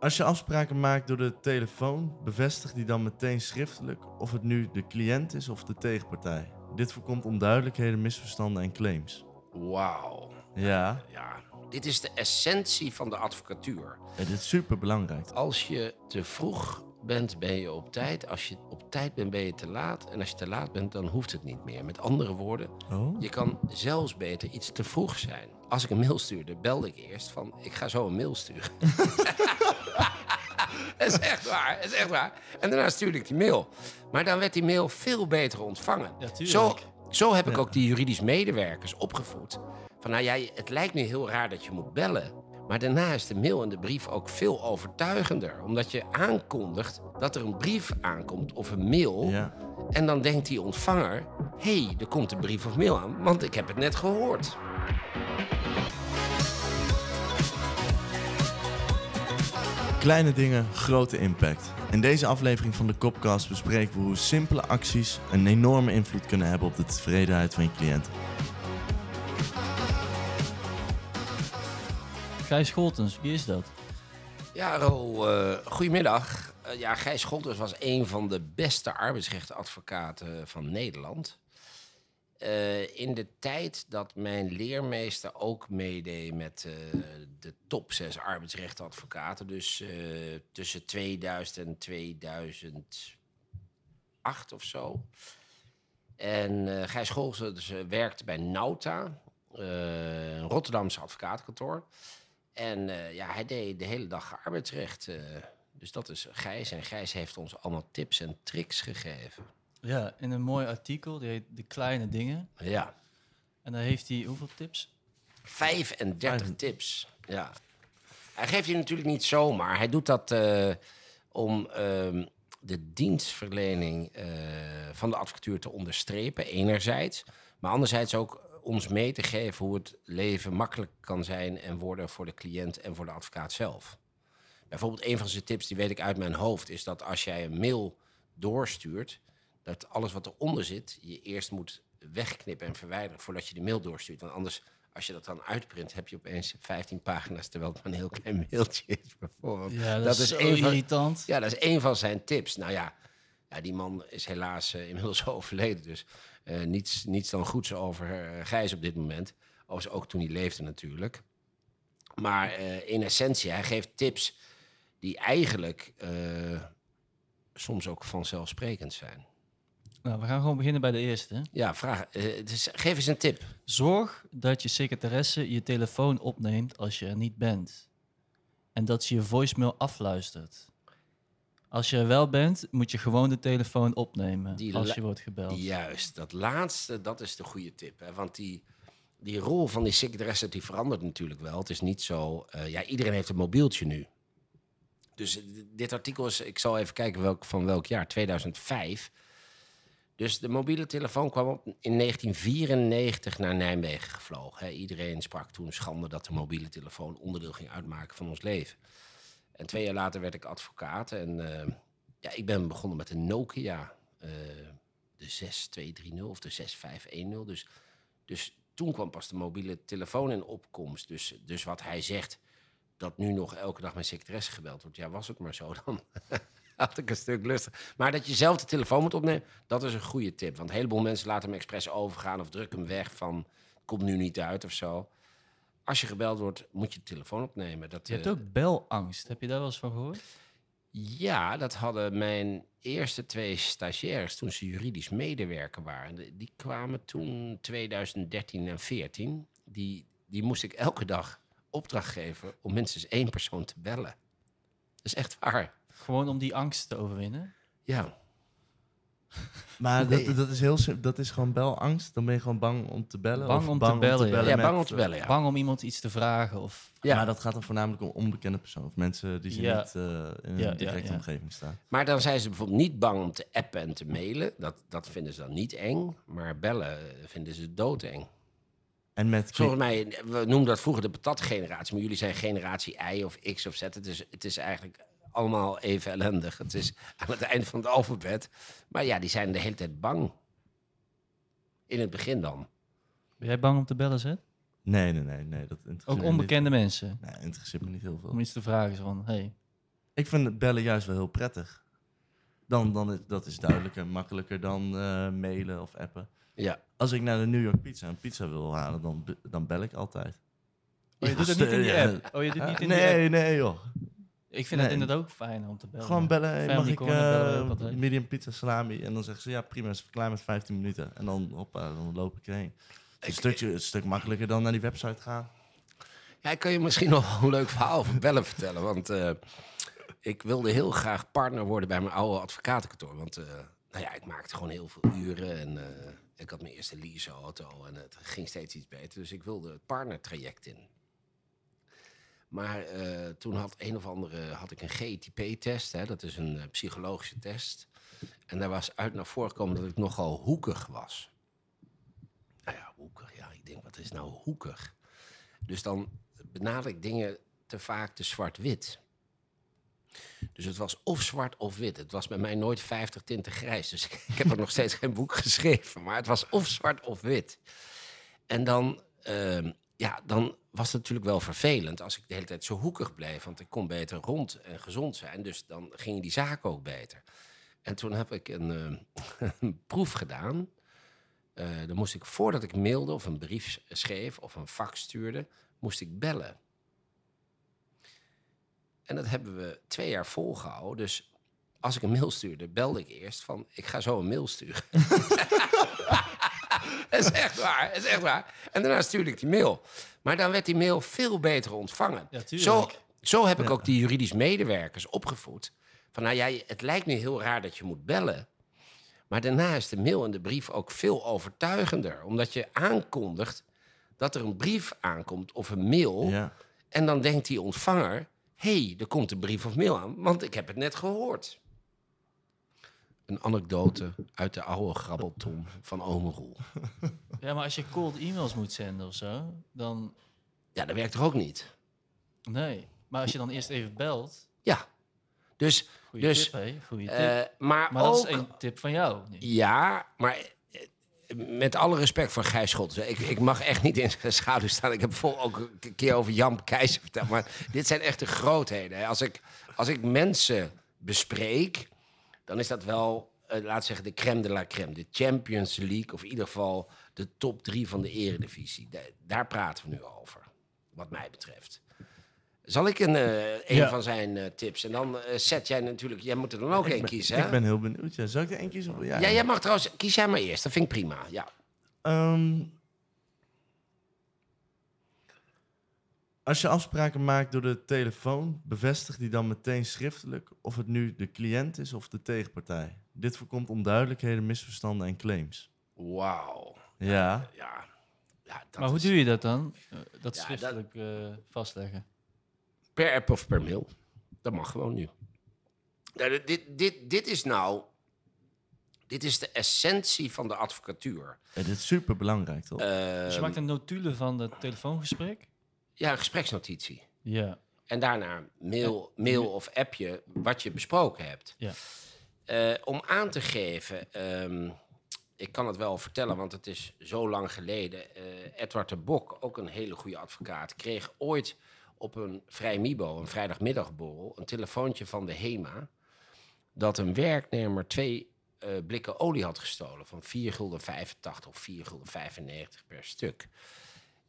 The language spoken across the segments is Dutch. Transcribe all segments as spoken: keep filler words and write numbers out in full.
Als je afspraken maakt door de telefoon, bevestig die dan meteen schriftelijk of het nu de cliënt is of de tegenpartij. Dit voorkomt onduidelijkheden, misverstanden en claims. Wauw. Ja. Ja. Dit is de essentie van de advocatuur. Ja, dit is superbelangrijk. Als je te vroeg bent, ben je op tijd. Als je op tijd bent, ben je te laat. En als je te laat bent, dan hoeft het niet meer. Met andere woorden, oh. je kan zelfs beter iets te vroeg zijn. Als ik een mail stuurde, belde ik eerst van... ik ga zo een mail sturen. Dat is echt waar, dat is echt waar. En daarna stuurde ik die mail. Maar dan werd die mail veel beter ontvangen. Ja, zo, zo heb ik ja. ook die juridisch medewerkers opgevoed. Van nou ja, het lijkt nu heel raar dat je moet bellen. Maar daarna is de mail en de brief ook veel overtuigender. Omdat je aankondigt dat er een brief aankomt of een mail. Ja. En dan denkt die ontvanger... hé, hey, er komt een brief of mail aan, want ik heb het net gehoord. Kleine dingen, grote impact. In deze aflevering van de Kopcast bespreken we hoe simpele acties een enorme invloed kunnen hebben op de tevredenheid van je cliënt. Gijs Scholtens, wie is dat? Ja, Ro, uh, goedemiddag. Uh, ja, Gijs Scholtens was een van de beste arbeidsrechtadvocaten van Nederland. Uh, in de tijd dat mijn leermeester ook meedeed met uh, de top zes arbeidsrechtadvocaten. Dus uh, tussen tweeduizend en tweeduizend acht of zo. En uh, Gijs Scholtens dus, uh, werkte bij Nauta, uh, een Rotterdamse advocatenkantoor. En uh, ja, hij deed de hele dag arbeidsrecht. Uh, dus dat is Gijs. En Gijs heeft ons allemaal tips en tricks gegeven. Ja, in een mooi artikel, die heet De Kleine Dingen. Ja. En daar heeft hij hoeveel tips? vijfendertig tips, ja. Hij geeft die natuurlijk niet zomaar. Hij doet dat uh, om um, de dienstverlening uh, van de advocatuur te onderstrepen, enerzijds. Maar anderzijds ook ons mee te geven hoe het leven makkelijk kan zijn en worden voor de cliënt en voor de advocaat zelf. Bijvoorbeeld een van zijn tips, die weet ik uit mijn hoofd, is dat als jij een mail doorstuurt, dat alles wat eronder zit, je eerst moet wegknippen en verwijderen voordat je de mail doorstuurt. Want anders, als je dat dan uitprint, heb je opeens vijftien pagina's, terwijl het maar een heel klein mailtje is, bijvoorbeeld. Ja, dat, dat is zo irritant. Van, ja, dat is één van zijn tips. Nou ja, ja die man is helaas uh, inmiddels overleden. Dus uh, niets, niets dan goeds over uh, Gijs op dit moment. Overigens ook toen hij leefde natuurlijk. Maar uh, in essentie, hij geeft tips die eigenlijk uh, soms ook vanzelfsprekend zijn. Nou, we gaan gewoon beginnen bij de eerste. Ja, vraag. Uh, dus geef eens een tip. Zorg dat je secretaresse je telefoon opneemt als je er niet bent. En dat ze je voicemail afluistert. Als je er wel bent, moet je gewoon de telefoon opnemen die als je la- wordt gebeld. Juist, dat laatste, dat is de goede tip. Hè? Want die, die rol van die secretaresse, die verandert natuurlijk wel. Het is niet zo... Uh, ja, iedereen heeft een mobieltje nu. Dus dit artikel is... Ik zal even kijken welk, van welk jaar. tweeduizend vijf... Dus de mobiele telefoon kwam op in negentien vierennegentig naar Nijmegen gevlogen. He, iedereen sprak toen schande dat de mobiele telefoon onderdeel ging uitmaken van ons leven. En twee jaar later werd ik advocaat. En uh, ja, ik ben begonnen met een Nokia, uh, de zes twee drie nul of de zes vijf een nul. Dus, dus toen kwam pas de mobiele telefoon in opkomst. Dus, dus wat hij zegt, dat nu nog elke dag mijn secretaresse gebeld wordt. Ja, was het maar zo dan. Had ik een stuk lustig. Maar dat je zelf de telefoon moet opnemen, dat is een goede tip. Want een heleboel mensen laten hem expres overgaan of drukken hem weg van... komt nu niet uit of zo. Als je gebeld wordt, moet je de telefoon opnemen. Dat, je hebt uh, ook belangst. Heb je daar wel eens van gehoord? Ja, dat hadden mijn eerste twee stagiaires toen ze juridisch medewerker waren. Die kwamen toen tweeduizend dertien en veertien. Die, die moest ik elke dag opdracht geven om minstens één persoon te bellen. Dat is echt waar. Gewoon om die angst te overwinnen? Ja. Maar nee. dat, dat is heel simpel. Dat is gewoon belangst. Dan ben je gewoon bang om te bellen. Bang, of om, bang te bellen, om te bellen. Ja, ja bang om te bellen. Ja. Bang om iemand iets te vragen. Of... Ja. Maar dat gaat dan voornamelijk om onbekende personen. Of mensen die ze ja. niet uh, in hun ja, directe ja, ja. omgeving staan. Maar dan zijn ze bijvoorbeeld niet bang om te appen en te mailen. Dat, dat vinden ze dan niet eng. Maar bellen vinden ze doodeng. En met... Volgens mij, we noemden dat vroeger de patatgeneratie. Maar jullie zijn generatie Y of X of Z. Het is, het is eigenlijk... allemaal even ellendig. Het is aan het eind van het alfabet. Maar ja, die zijn de hele tijd bang. In het begin dan. Ben jij bang om te bellen, Zet? Nee, nee, nee. nee dat ook onbekende niet. mensen? Nee, interesseert me niet heel veel. Om iets te vragen is van, hey, Ik vind bellen juist wel heel prettig. Dan, dan, dat is duidelijker, makkelijker dan uh, mailen of appen. Ja. Als ik naar de New York Pizza een pizza wil halen, dan, dan bel ik altijd. Oh, je doet het niet in die app? Oh, je doet niet in die app? Nee, nee, joh. Ik vind nee. het inderdaad ook fijn om te bellen. Gewoon bellen, hey, mag ik uh, medium pizza salami? En dan zeggen ze, ja prima, is klaar met vijftien minuten. En dan, hoppa, dan loop ik erheen. Het is een, stukje, een stuk makkelijker dan naar die website gaan. Ja, ik kan je misschien nog een leuk verhaal over bellen vertellen. Want uh, ik wilde heel graag partner worden bij mijn oude advocatenkantoor. Want uh, nou ja, ik maakte gewoon heel veel uren en... Uh, Ik had mijn eerste leaseauto en het ging steeds iets beter. Dus ik wilde het partnertraject in. Maar uh, toen had een of andere had ik een G T P-test. Hè, dat is een uh, psychologische test. En daar was uit naar voren gekomen dat ik nogal hoekig was. Nou ja, hoekig. Ja, ik denk, wat is nou hoekig? Dus dan benader ik dingen te vaak te zwart-wit. Dus het was of zwart of wit. Het was bij mij nooit vijftig tinten grijs. Dus ik heb ook nog steeds geen boek geschreven. Maar het was of zwart of wit. En dan, uh, ja, dan was het natuurlijk wel vervelend als ik de hele tijd zo hoekig bleef. Want ik kon beter rond en gezond zijn. Dus dan gingen die zaken ook beter. En toen heb ik een, uh, een proef gedaan. Uh, dan moest ik, voordat ik mailde of een brief schreef of een fax stuurde, moest ik bellen. En dat hebben we twee jaar volgehouden. Dus als ik een mail stuurde, belde ik eerst van... ik ga zo een mail sturen. Dat is echt waar, dat is echt waar. En daarna stuurde ik die mail. Maar dan werd die mail veel beter ontvangen. Ja, zo, zo heb ik ook die juridisch medewerkers opgevoed. Van, nou ja, het lijkt nu heel raar dat je moet bellen. Maar daarna is de mail en de brief ook veel overtuigender. Omdat je aankondigt dat er een brief aankomt of een mail. Ja. En dan denkt die ontvanger... hé, hey, er komt een brief of mail aan, want ik heb het net gehoord. Een anekdote uit de oude grabbelton van Ome Roel. Ja, maar als je cold e-mails moet zenden of zo, dan... Ja, dat werkt toch ook niet? Nee, maar als je dan eerst even belt... Ja, dus... Goeie dus, tip, hè? Goeie tip. Uh, maar maar ook, dat is een tip van jou. Nu. Ja, maar... Met alle respect voor Gijs Scholtens. Ik, ik mag echt niet in zijn schaduw staan. Ik heb vol ook een keer over Jan Keizer verteld. Maar dit zijn echt de grootheden. Hè. Als ik, als ik mensen bespreek, dan is dat wel, uh, laat zeggen, de crème de la crème. De Champions League, of in ieder geval de top drie van de eredivisie. De, daar praten we nu over, wat mij betreft. Zal ik een, uh, een ja. van zijn uh, tips? En dan uh, zet jij natuurlijk... Jij moet er dan ook één kiezen, hè? Ik ben heel benieuwd. Ja. Zal ik er één kiezen? Ja, ja, jij mag trouwens... Kies jij maar eerst. Dat vind ik prima, ja. Um, als je afspraken maakt door de telefoon... bevestig die dan meteen schriftelijk... of het nu de cliënt is of de tegenpartij. Dit voorkomt onduidelijkheden, misverstanden en claims. Wauw. Ja. Ja. Ja, dat maar hoe is... doe je dat dan? Dat ja, schriftelijk dat... Uh, vastleggen? Per app of per mail. Dat mag gewoon nu. Nou, dit, dit, dit is nou... Dit is de essentie van de advocatuur. Ja, dit is superbelangrijk, toch? Uh, dus je maakt een notulen van het telefoongesprek? Ja, een gespreksnotitie. Ja. En daarna mail, mail of appje wat je besproken hebt. Ja. Uh, om aan te geven... Um, ik kan het wel vertellen, want het is zo lang geleden. Uh, Edward de Bok, ook een hele goede advocaat, kreeg ooit... op een vrijmibo, een vrijdagmiddagborrel... een telefoontje van de Hema... dat een werknemer twee uh, blikken olie had gestolen... van vier gulden vijfentachtig of vier gulden vijfennegentig per stuk.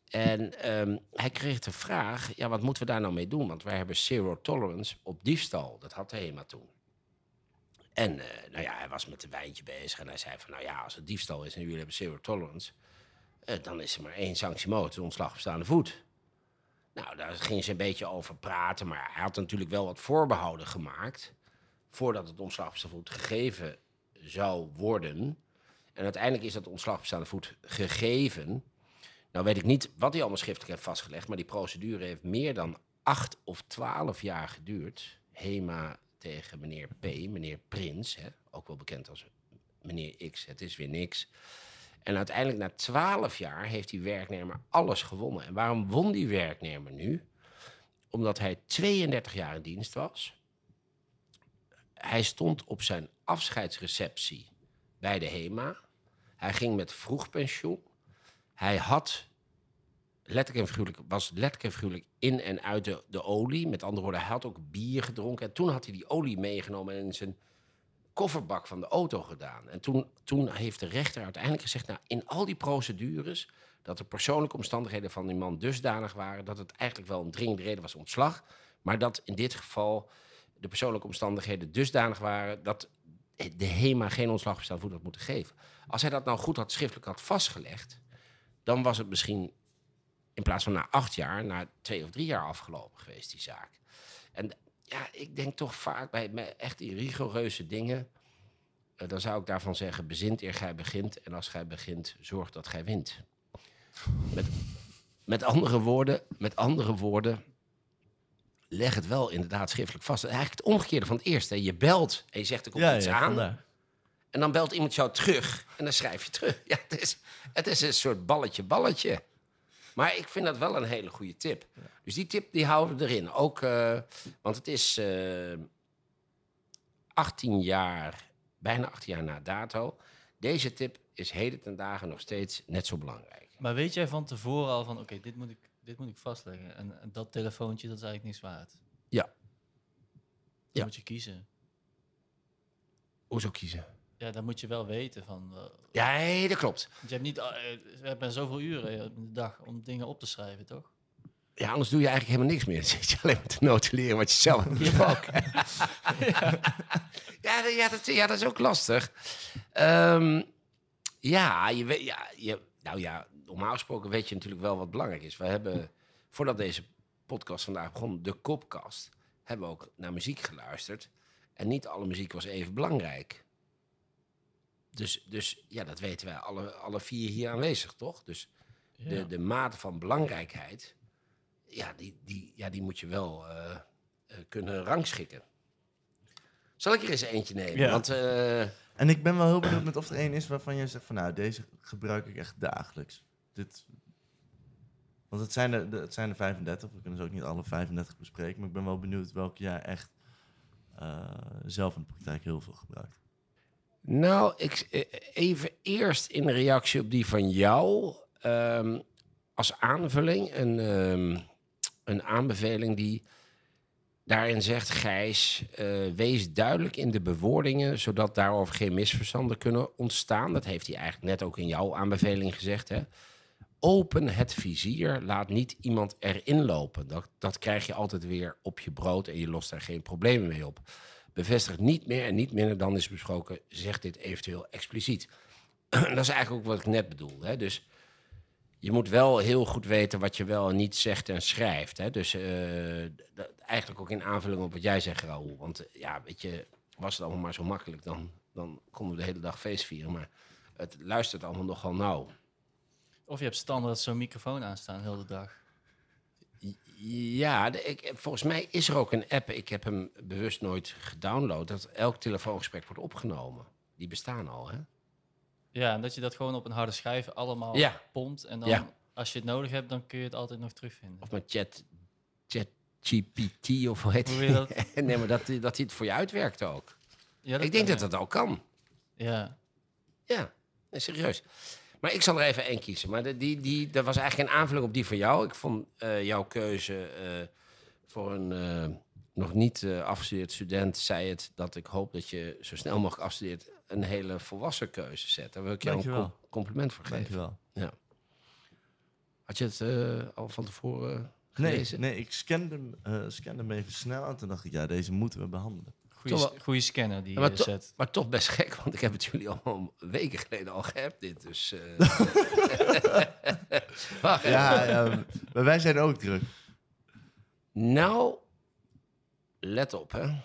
En um, hij kreeg de vraag... ja, wat moeten we daar nou mee doen? Want wij hebben zero tolerance op diefstal. Dat had de Hema toen. En uh, nou ja, hij was met een wijntje bezig... en hij zei van, nou ja, als het diefstal is... en jullie hebben zero tolerance... Uh, dan is er maar één sanctie mogelijk, ontslag op staande voet... Nou, daar gingen ze een beetje over praten. Maar hij had natuurlijk wel wat voorbehouden gemaakt... voordat het ontslag op staande voet gegeven zou worden. En uiteindelijk is dat ontslag op staande voet gegeven. Nou weet ik niet wat hij allemaal schriftelijk heeft vastgelegd... maar die procedure heeft meer dan acht of twaalf jaar geduurd. Hema tegen meneer P, meneer Prins. Hè? Ook wel bekend als meneer X, het is weer niks... En uiteindelijk na twaalf jaar heeft die werknemer alles gewonnen. En waarom won die werknemer nu? Omdat hij tweeëndertig jaar in dienst was. Hij stond op zijn afscheidsreceptie bij de Hema. Hij ging met vroeg pensioen. Hij had letterlijk en figuurlijk, was letterlijk en figuurlijk in en uit de, de olie. Met andere woorden, hij had ook bier gedronken. En toen had hij die olie meegenomen en in zijn kofferbak van de auto gedaan. En toen, toen heeft de rechter uiteindelijk gezegd, nou, in al die procedures, dat de persoonlijke omstandigheden van die man dusdanig waren dat het eigenlijk wel een dringende reden was ontslag. Maar dat in dit geval de persoonlijke omstandigheden dusdanig waren dat de HEMA geen ontslagbevel voor had moeten geven. Als hij dat nou goed had schriftelijk had vastgelegd, dan was het misschien in plaats van na acht jaar, na twee of drie jaar afgelopen geweest, die zaak. En ja, ik denk toch vaak bij echt die rigoureuze dingen, dan zou ik daarvan zeggen, bezint eer gij begint. En als gij begint, zorg dat gij wint. Met, met andere woorden, met andere woorden, leg het wel inderdaad schriftelijk vast. Eigenlijk het omgekeerde van het eerste. Hè. Je belt en je zegt er komt ja, iets ja, aan. Vandaar. En dan belt iemand jou terug en dan schrijf je terug. Ja, het is, het is een soort balletje, balletje. Maar ik vind dat wel een hele goede tip. Ja. Dus die tip die houden we erin. Ook, uh, want het is uh, achttien jaar, bijna achttien jaar na dato. Deze tip is heden ten dagen nog steeds net zo belangrijk. Maar weet jij van tevoren al van, oké, okay, dit moet ik, dit moet ik vastleggen. En, en dat telefoontje, dat is eigenlijk niks waard. Ja. Dan ja. moet je kiezen. Hoezo kiezen? Ja, dan moet je wel weten van... Uh, ja, nee, dat klopt. Want je hebt, niet, uh, je hebt zoveel uren in de dag om dingen op te schrijven, toch? Ja, anders doe je eigenlijk helemaal niks meer. Dan zit je alleen maar te notuleren wat je zelf hebt gesproken. Ja. ja, ja, dat, ja, dat is ook lastig. Um, ja, je weet... Ja, je, nou ja, normaal gesproken weet je natuurlijk wel wat belangrijk is. We hebben, voordat deze podcast vandaag begon, de Kopcast, hebben we ook naar muziek geluisterd. En niet alle muziek was even belangrijk. Dus, dus ja, dat weten wij alle, alle vier hier aanwezig, toch? Dus ja. de, de mate van belangrijkheid, ja, die, die, ja, die moet je wel uh, uh, kunnen rangschikken. Zal ik er eens eentje nemen? Ja. Want... Uh, En ik ben wel heel benieuwd met of er één is waarvan je zegt van nou, deze gebruik ik echt dagelijks. Dit, want het zijn, er, het zijn er vijfendertig, we kunnen ze ook niet alle vijfendertig bespreken. Maar ik ben wel benieuwd welke jij echt uh, zelf in de praktijk heel veel gebruikt. Nou, ik, even eerst in reactie op die van jou. Um, als aanvulling een, um, een aanbeveling die... Daarin zegt Gijs, uh, wees duidelijk in de bewoordingen, zodat daarover geen misverstanden kunnen ontstaan. Dat heeft hij eigenlijk net ook in jouw aanbeveling gezegd. Hè? Open het vizier, laat niet iemand erin lopen. Dat, dat krijg je altijd weer op je brood en je lost daar geen problemen mee op. Bevestig niet meer en niet minder dan is besproken, zeg dit eventueel expliciet. Dat is eigenlijk ook wat ik net bedoelde. Hè? Dus je moet wel heel goed weten wat je wel en niet zegt en schrijft. Hè? Dus uh, d- eigenlijk ook in aanvulling op wat jij zegt, Raoul. Want uh, ja, weet je, was het allemaal maar zo makkelijk, dan, dan konden we de hele dag feest vieren. Maar het luistert allemaal nogal nauw. Of je hebt standaard zo'n microfoon aanstaan heel de dag. Ja, de, ik, volgens mij is er ook een app. Ik heb hem bewust nooit gedownload. Dat elk telefoongesprek wordt opgenomen. Die bestaan al, hè? Ja, en dat je dat gewoon op een harde schijf allemaal ja. pompt. En dan, ja. als je het nodig hebt, dan kun je het altijd nog terugvinden. Of met chat, chat G P T of hoe heet je dat? Nee, maar dat, dat hij het voor je uitwerkt ook. Ja, ik denk dat je. dat al kan. Ja. Ja, nee, serieus. Maar ik zal er even één kiezen. Maar de, die, die, dat was eigenlijk een aanvulling op die van jou. Ik vond uh, jouw keuze uh, voor een uh, nog niet uh, afgestudeerd student... zei het dat ik hoop dat je zo snel mogelijk afstudeert... een hele volwassen keuze zet. Daar wil ik jou een compliment voor geven. Dankjewel. Ja. Had je het uh, al van tevoren gelezen? Nee, nee ik scande hem, uh, scande hem even snel en toen dacht ik, ja, deze moeten we behandelen. Goede scanner die je zet. To- maar toch best gek, want ik heb het jullie al weken geleden al geappt dit. Dus, uh... Wacht, ja, ja, maar wij zijn ook druk. Nou, let op, hè.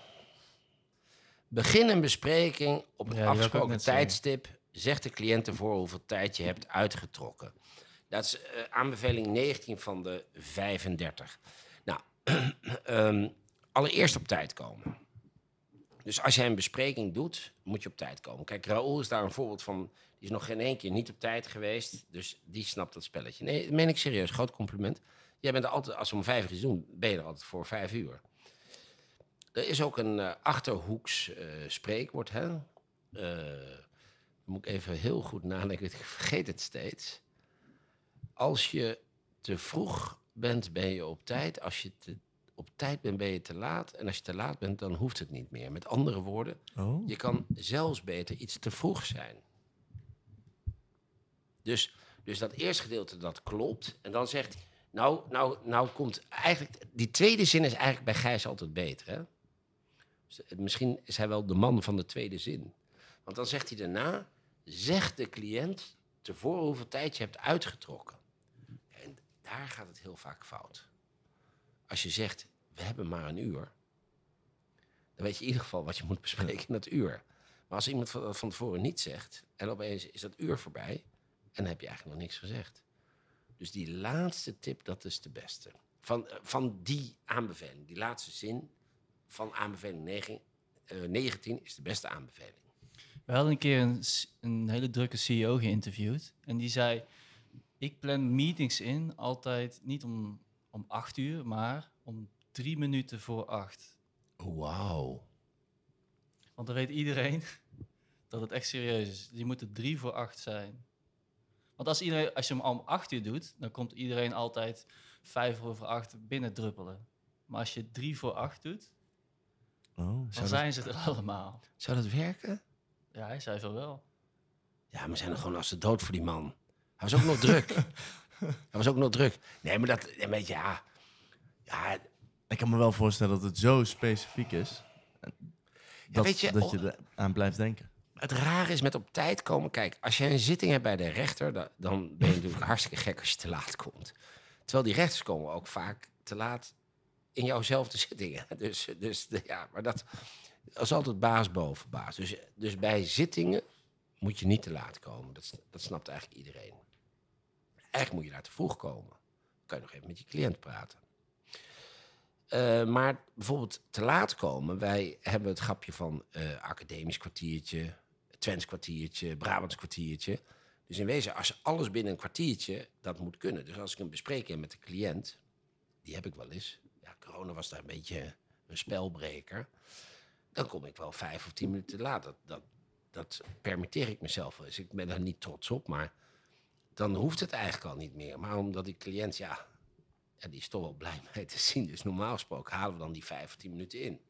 Begin een bespreking op een ja, afgesproken tijdstip. Zeg de cliënt ervoor hoeveel tijd je hebt uitgetrokken. Dat is uh, aanbeveling negentien van de vijfendertig. Nou, um, allereerst op tijd komen. Dus als jij een bespreking doet, moet je op tijd komen. Kijk, Raoul is daar een voorbeeld van. Die is nog geen één keer niet op tijd geweest. Dus die snapt dat spelletje. Nee, dat meen ik serieus. Groot compliment. Jij bent er altijd, als we om vijf uur doen, ben je er altijd voor vijf uur. Er is ook een uh, Achterhoeks uh, spreekwoord, hè? Uh, moet ik even heel goed nadenken, ik vergeet het steeds. Als je te vroeg bent, ben je op tijd. Als je te, op tijd bent, ben je te laat. En als je te laat bent, dan hoeft het niet meer. Met andere woorden, oh. je kan zelfs beter iets te vroeg zijn. Dus, dus dat eerste gedeelte, dat klopt. En dan zegt hij, nou, nou, nou komt eigenlijk... Die tweede zin is eigenlijk bij Gijs altijd beter, hè? Misschien is hij wel de man van de tweede zin. Want dan zegt hij daarna... Zeg de cliënt tevoren hoeveel tijd je hebt uitgetrokken. En daar gaat het heel vaak fout. Als je zegt, we hebben maar een uur... dan weet je in ieder geval wat je moet bespreken in dat uur. Maar als iemand dat van tevoren niet zegt... en opeens is dat uur voorbij... en dan heb je eigenlijk nog niks gezegd. Dus die laatste tip, dat is de beste. Van, van die aanbeveling, die laatste zin... van aanbeveling negentien is de beste aanbeveling. We hadden een keer een, een hele drukke C E O geïnterviewd. En die zei, ik plan meetings in altijd niet om, om acht uur, maar om drie minuten voor acht. Wauw. Want dan weet iedereen dat het echt serieus is. Die moeten drie voor acht zijn. Want als, iedereen, als je hem al om acht uur doet, dan komt iedereen altijd vijf over acht binnendruppelen. Maar als je drie voor acht doet... Oh, dan zijn dat, ze er allemaal. Zou dat werken? Ja, hij zei van wel. Ja, maar zijn er gewoon als de dood voor die man. Hij was ook nog druk. Hij was ook nog druk. Nee, maar dat... Een beetje, ja, ja. Ik kan me wel voorstellen dat het zo specifiek is. Dat, ja, weet je, dat je oh, aan blijft denken. Het rare is met op tijd komen... Kijk, als je een zitting hebt bij de rechter... Dan, dan ben je natuurlijk hartstikke gek als je te laat komt. Terwijl die rechters komen ook vaak te laat... in jouwzelfde zittingen. Dus, dus ja, maar dat is altijd baas boven baas. Dus, dus bij zittingen moet je niet te laat komen. Dat, dat snapt eigenlijk iedereen. Eigenlijk moet je daar te vroeg komen. Dan kan je nog even met je cliënt praten. Uh, maar bijvoorbeeld te laat komen. Wij hebben het grapje van uh, academisch kwartiertje, Twents kwartiertje, Brabants kwartiertje. Dus in wezen, als je alles binnen een kwartiertje, dat moet kunnen. Dus als ik een bespreking heb met de cliënt, die heb ik wel eens... Ja, corona was daar een beetje een spelbreker. Dan kom ik wel vijf of tien minuten te laat. Dat, dat, dat permitteer ik mezelf wel eens. Ik ben daar niet trots op, maar dan hoeft het eigenlijk al niet meer. Maar omdat die cliënt, ja, ja die is toch wel blij mee te zien. Dus normaal gesproken halen we dan die vijf of tien minuten in.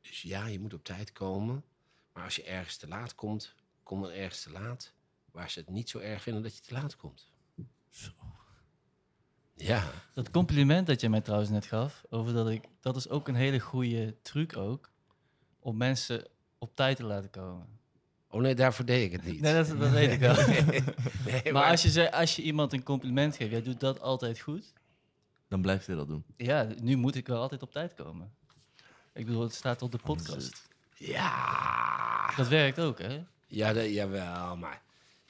Dus ja, je moet op tijd komen. Maar als je ergens te laat komt, kom dan ergens te laat... waar ze het niet zo erg vinden dat je te laat komt. Zo. Ja. Dat compliment dat je mij trouwens net gaf, over dat ik, dat is ook een hele goede truc ook, om mensen op tijd te laten komen. Oh nee, daarvoor deed ik het niet. Nee, dat, dat weet ik wel. Nee, nee, maar maar als, je zei, als je iemand een compliment geeft, jij doet dat altijd goed. Dan blijft hij dat doen. Ja, nu moet ik wel altijd op tijd komen. Ik bedoel, het staat op de podcast. Ja. Dat werkt ook, hè? Ja, dat, jawel, maar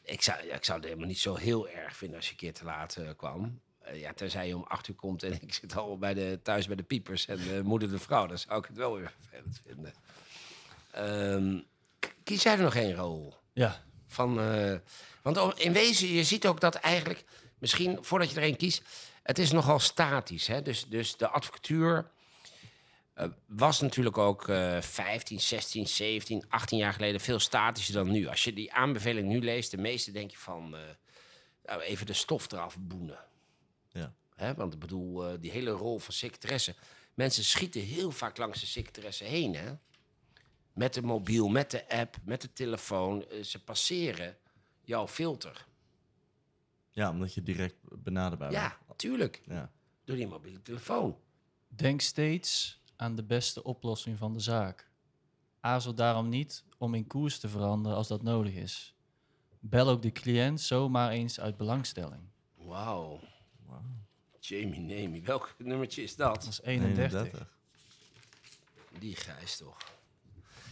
ik zou, ja, ik zou het helemaal niet zo heel erg vinden als je een keer te laat uh, kwam. Ja, tenzij je om acht uur komt en ik zit al bij de, thuis bij de piepers en de moeder de vrouw. Dan zou ik het wel weer vervelend vinden. Um, kies jij er nog één, Raoul? Ja. Van, uh, want in wezen, je ziet ook dat eigenlijk... Misschien, voordat je er één kiest, het is nogal statisch. Hè? Dus, dus de advocatuur uh, was natuurlijk ook uh, vijftien, zestien, zeventien, achttien jaar geleden... veel statischer dan nu. Als je die aanbeveling nu leest, de meeste denk je van... Uh, nou, even de stof eraf boenen. Ja. He, want ik bedoel, uh, die hele rol van secretaresse. Mensen schieten heel vaak langs de secretaresse heen. Hè? Met de mobiel, met de app, met de telefoon. Uh, ze passeren jouw filter. Ja, omdat je direct benaderbaar bent. Ja, tuurlijk. Ja. Door die mobiele telefoon. Denk steeds aan de beste oplossing van de zaak. Aarzel daarom niet om in koers te veranderen als dat nodig is. Bel ook de cliënt zomaar eens uit belangstelling. Wauw. Wow. Jamie, Namie, welk nummertje is dat? Dat was eenendertig. Die Gijs toch.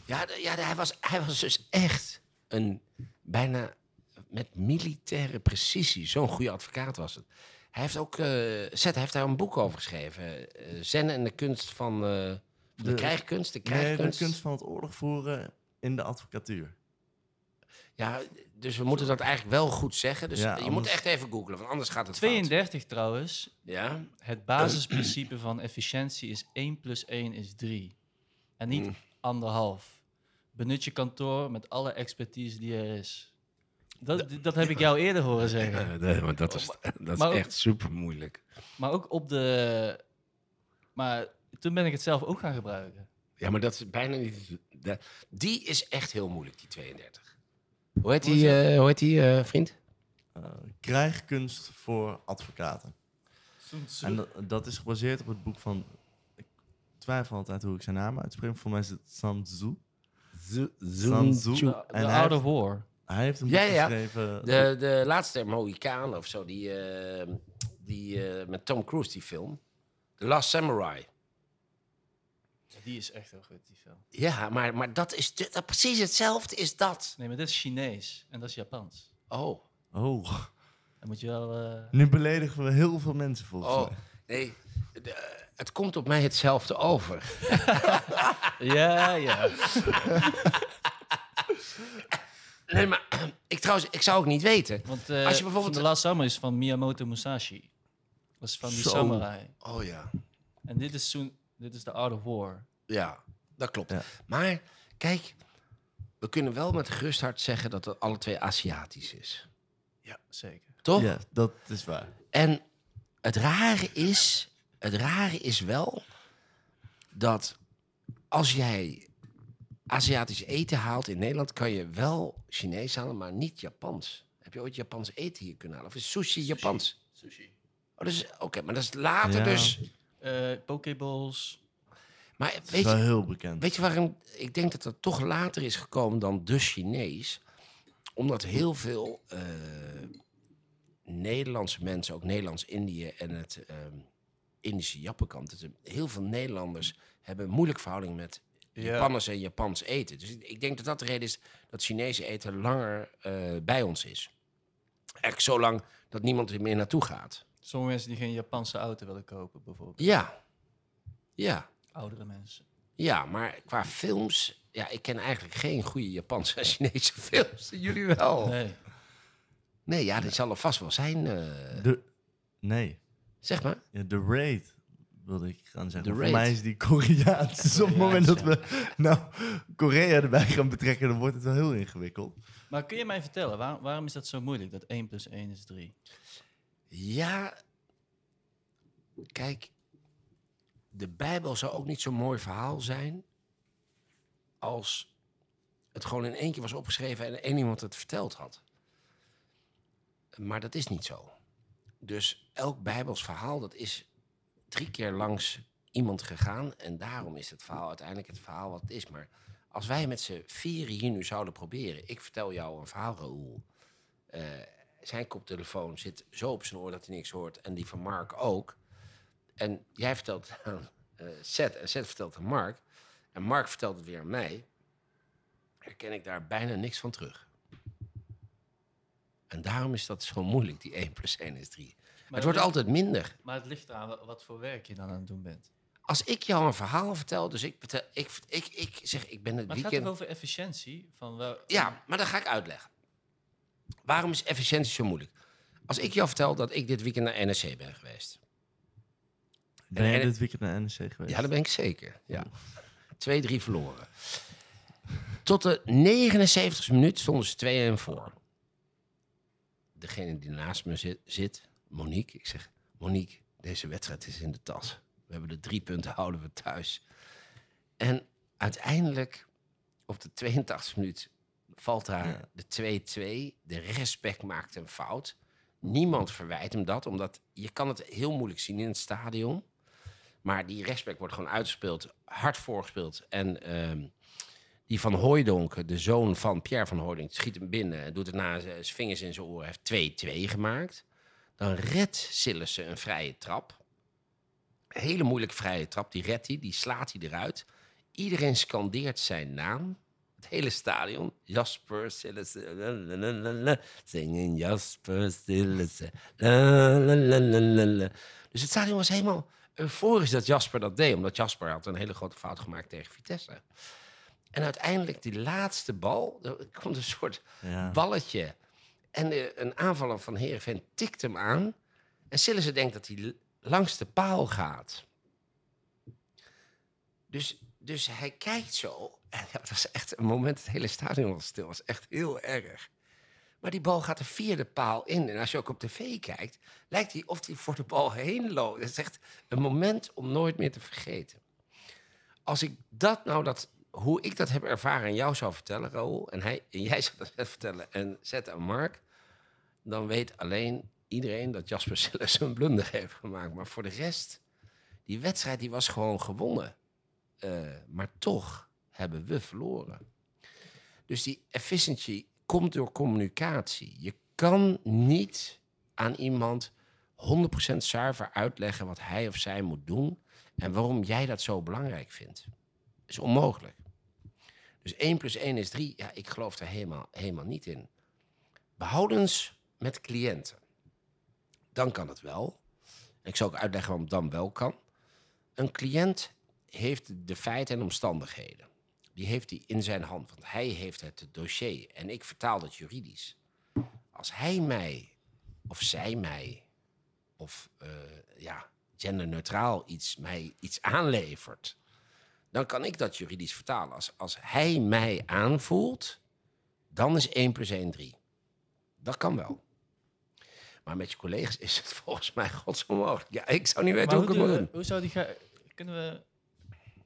Ja, d- ja d- hij, was, hij was dus echt een bijna met militaire precisie. Zo'n goede advocaat was het. Hij heeft ook, uh, Zet, hij heeft daar een boek over geschreven. Uh, Zen en de kunst van uh, de, de krijgkunst. De krijgkunst. Nee, de kunst van het oorlog voeren in de advocatuur. Ja, dus we moeten dat eigenlijk wel goed zeggen. Dus ja, anders... je moet echt even googlen, want anders gaat het tweeëndertig fout. Trouwens. Ja. Het basisprincipe van efficiëntie is één plus één is drie. En niet mm. anderhalf. Benut je kantoor met alle expertise die er is. Dat, dat heb ik jou eerder horen zeggen. Ja, nee, maar dat is, dat is ook, echt super moeilijk. Maar ook op de... Maar toen ben ik het zelf ook gaan gebruiken. Ja, maar dat is bijna niet... Dat, die is echt heel moeilijk, die tweeëndertig. Hoe heet die, uh, hoe heet die uh, vriend? Uh, Krijgkunst voor advocaten. Sun Tzu. En dat, dat is gebaseerd op het boek van... Ik twijfel altijd hoe ik zijn naam uitspreek. Voor mij is het Sun Tzu. Sun Tzu. Sun Tzu. De, de en oude hoor. Hij heeft een boek ja, ja. geschreven. De, de laatste Mohikaan of zo, die, uh, die uh, met Tom Cruise, die film. The Last Samurai. Ja, die is echt heel goed, die film. Ja, maar, maar dat is de, dat, precies hetzelfde is dat. Nee, maar dit is Chinees en dat is Japans. Oh. Oh. Dan moet je wel... Uh... Nu beledigen we heel veel mensen, volgens oh, mij. Nee, de, het komt op mij hetzelfde over. ja, ja. Nee, maar ik, trouwens, ik zou ook niet weten. Want uh, als je bijvoorbeeld de Last Samurai is van Miyamoto Musashi. Dat is van die Zo. samurai. Oh ja. En dit is soon, dit is The Art of War. Ja, dat klopt. Ja. Maar kijk, we kunnen wel met gerust hart zeggen dat het alle twee Aziatisch is. Ja, zeker. Toch? Ja, dat is waar. En het rare is, het rare is wel dat als jij Aziatisch eten haalt in Nederland, kan je wel Chinees halen, maar niet Japans. Heb je ooit Japans eten hier kunnen halen? Of is sushi Japans? Sushi. Oh, dus, Oké, okay, maar dat is later ja. dus. Uh, Pokeballs. Maar dat weet is wel je, heel bekend. Weet je waarom? Ik denk dat dat toch later is gekomen dan de Chinees. Omdat heel veel uh, Nederlandse mensen, ook Nederlands-Indië en het uh, Indische Jappenkant. Heel veel Nederlanders hebben een moeilijke verhouding met Japanners en Japans eten. Dus ik denk dat dat de reden is dat Chinese eten langer uh, bij ons is. Echt zo lang dat niemand er meer naartoe gaat. Sommige mensen die geen Japanse auto willen kopen, bijvoorbeeld. Ja. Ja. Oudere mensen. Ja, maar qua films... Ja, ik ken eigenlijk geen goede Japanse en Chinese films. Jullie wel? Nee. Nee, ja, dit zal er vast wel zijn. Uh... De... Nee. Zeg maar. Ja, The Raid. Wilde ik gaan zeggen. Voor mij is die Koreaans. Dus op het moment dat we nou Korea erbij gaan betrekken, dan wordt het wel heel ingewikkeld. Maar kun je mij vertellen, waar, waarom is dat zo moeilijk? Dat één plus één is drie. Ja, kijk, de Bijbel zou ook niet zo'n mooi verhaal zijn als het gewoon in één keer was opgeschreven en één iemand het verteld had. Maar dat is niet zo. Dus elk Bijbels verhaal, dat is drie keer langs iemand gegaan. En daarom is het verhaal uiteindelijk het verhaal wat het is. Maar als wij met z'n vieren hier nu zouden proberen... Ik vertel jou een verhaal, Raoul. Uh, zijn koptelefoon zit zo op zijn oor dat hij niks hoort. En die van Mark ook. En jij vertelt het aan uh, Seth. En Seth vertelt aan Mark. En Mark vertelt het weer aan mij. Herken ik daar bijna niks van terug. En daarom is dat zo moeilijk, die één plus één is drie. Maar het wordt ligt, altijd minder. Maar het ligt eraan wat voor werk je dan aan het doen bent. Als ik jou een verhaal vertel, dus ik, betel, ik, ik, ik zeg, ik ben het maar weekend... Maar het gaat toch over efficiëntie? Van wel... Ja, maar dat ga ik uitleggen. Waarom is efficiëntie zo moeilijk? Als ik jou vertel dat ik dit weekend naar N E C ben geweest. Ben jij dit weekend naar N E C geweest? Ja, dat ben ik zeker. Ja. Twee, drie verloren. Tot de negenenzeventigste minuut stonden ze twee-een voor. Degene die naast me zit... zit Monique, ik zeg, Monique, deze wedstrijd is in de tas. We hebben de drie punten, houden we thuis. En uiteindelijk, op de tweeëntachtigste minuut, valt daar de twee-twee. De rechtsback maakt een fout. Niemand verwijt hem dat, omdat je kan het heel moeilijk zien in het stadion. Maar die rechtsback wordt gewoon uitgespeeld, hard voorgespeeld. En uh, die van Hooijdonk, de zoon van Pierre van Hooijdonk, schiet hem binnen en doet het na zijn vingers in zijn oren. Heeft twee-twee gemaakt. Dan redt Cillessen een vrije trap. Een hele moeilijke vrije trap. Die redt hij, die slaat hij eruit. Iedereen scandeert zijn naam. Het hele stadion. Jasper Cillessen. Zingen Jasper Cillessen. Dus het stadion was helemaal euforisch dat Jasper dat deed. Omdat Jasper had een hele grote fout gemaakt tegen Vitesse. En uiteindelijk die laatste bal. Er komt een soort ja. balletje... En de, een aanvaller van Heerenveen tikt hem aan. En Cillessen denkt dat hij langs de paal gaat. Dus, dus hij kijkt zo. En ja, het was echt een moment, het hele stadion was stil. Het was echt heel erg. Maar die bal gaat de vierde paal in. En als je ook op tv kijkt, lijkt hij of hij voor de bal heen loopt. Dat is echt een moment om nooit meer te vergeten. Als ik dat nou, dat, hoe ik dat heb ervaren en jou zou vertellen, Raoul... en, hij, en jij zou dat vertellen en Zet aan Mark... dan weet alleen iedereen dat Jasper Cillessen een blunder heeft gemaakt. Maar voor de rest, die wedstrijd die was gewoon gewonnen. Uh, maar toch hebben we verloren. Dus die efficiency komt door communicatie. Je kan niet aan iemand honderd procent zuiver uitleggen wat hij of zij moet doen... en waarom jij dat zo belangrijk vindt. Dat is onmogelijk. Dus één plus één is drie. Ja, ik geloof er helemaal, helemaal niet in. Behoudens met cliënten. Dan kan het wel. Ik zal ook uitleggen waarom het dan wel kan. Een cliënt heeft de feiten en omstandigheden. Die heeft hij in zijn hand, want hij heeft het dossier. En ik vertaal dat juridisch. Als hij mij, of zij mij, of uh, ja, genderneutraal iets, mij iets aanlevert... dan kan ik dat juridisch vertalen. Als, als hij mij aanvoelt, dan is één plus één drie. Dat kan wel. Maar met je collega's is het volgens mij godsonmogelijk. Ja, ik zou niet weten maar hoe ik het moet doen. Hoe zou die... Ga- kunnen we...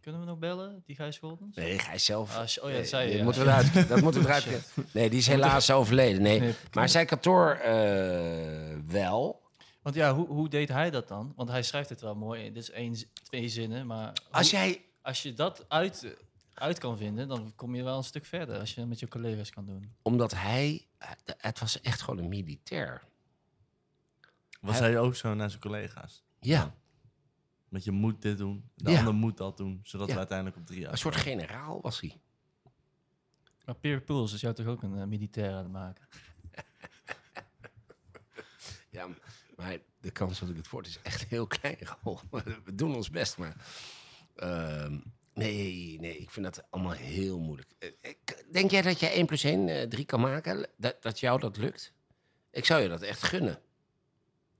Kunnen we nog bellen, die Gijs Scholtens? Nee, Gijs zelf. Ah, oh ja, dat zei je. Ja. Moeten we eruit, dat moeten we eruit. Nee, die is helaas overleden. Nee. nee maar zijn kantoor uh, wel. Want ja, hoe, hoe deed hij dat dan? Want hij schrijft het wel mooi. Dit is één, twee zinnen. Maar hoe, als, jij... als je dat uit, uit kan vinden, dan kom je wel een stuk verder. Als je dat met je collega's kan doen. Omdat hij... Het was echt gewoon een militair. Was hij, hij ook zo naar zijn collega's? Ja. Want je moet dit doen, de ja. ander moet dat doen, zodat ja. we uiteindelijk op drie jaar... Een soort generaal was hij. Maar Pierre Pouls is jou toch ook een uh, militair aan het maken? Ja, maar de kans dat ik het voort is echt heel klein. We doen ons best, maar... Uh, nee, nee, ik vind dat allemaal heel moeilijk. Denk jij dat jij één plus één drie kan maken? Dat, dat jou dat lukt? Ik zou je dat echt gunnen.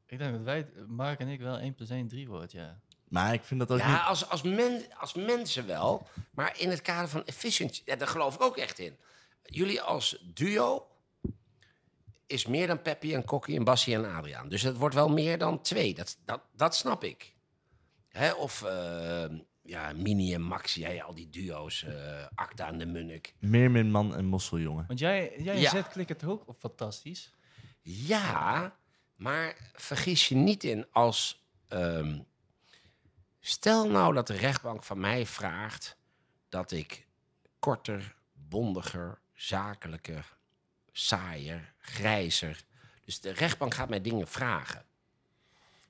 Ik denk dat wij, Mark en ik, wel één plus één drie wordt, ja. Maar ik vind dat ook ja, niet... als, als, men, als mensen wel, maar in het kader van efficiency... Ja, daar geloof ik ook echt in. Jullie als duo is meer dan Peppy en Kokkie en Bassie en Adriaan. Dus dat wordt wel meer dan twee. Dat, dat, dat snap ik. Hè? Of uh, ja, Mini en Max, jij al die duo's. Uh, Acta en de Munnik. Meermin Man en Mosseljongen. Want jij, jij ja. zet klikken het ook op fantastisch. Ja, maar vergis je niet in als... Um, Stel nou dat de rechtbank van mij vraagt dat ik korter, bondiger, zakelijker, saaier, grijzer... Dus de rechtbank gaat mij dingen vragen.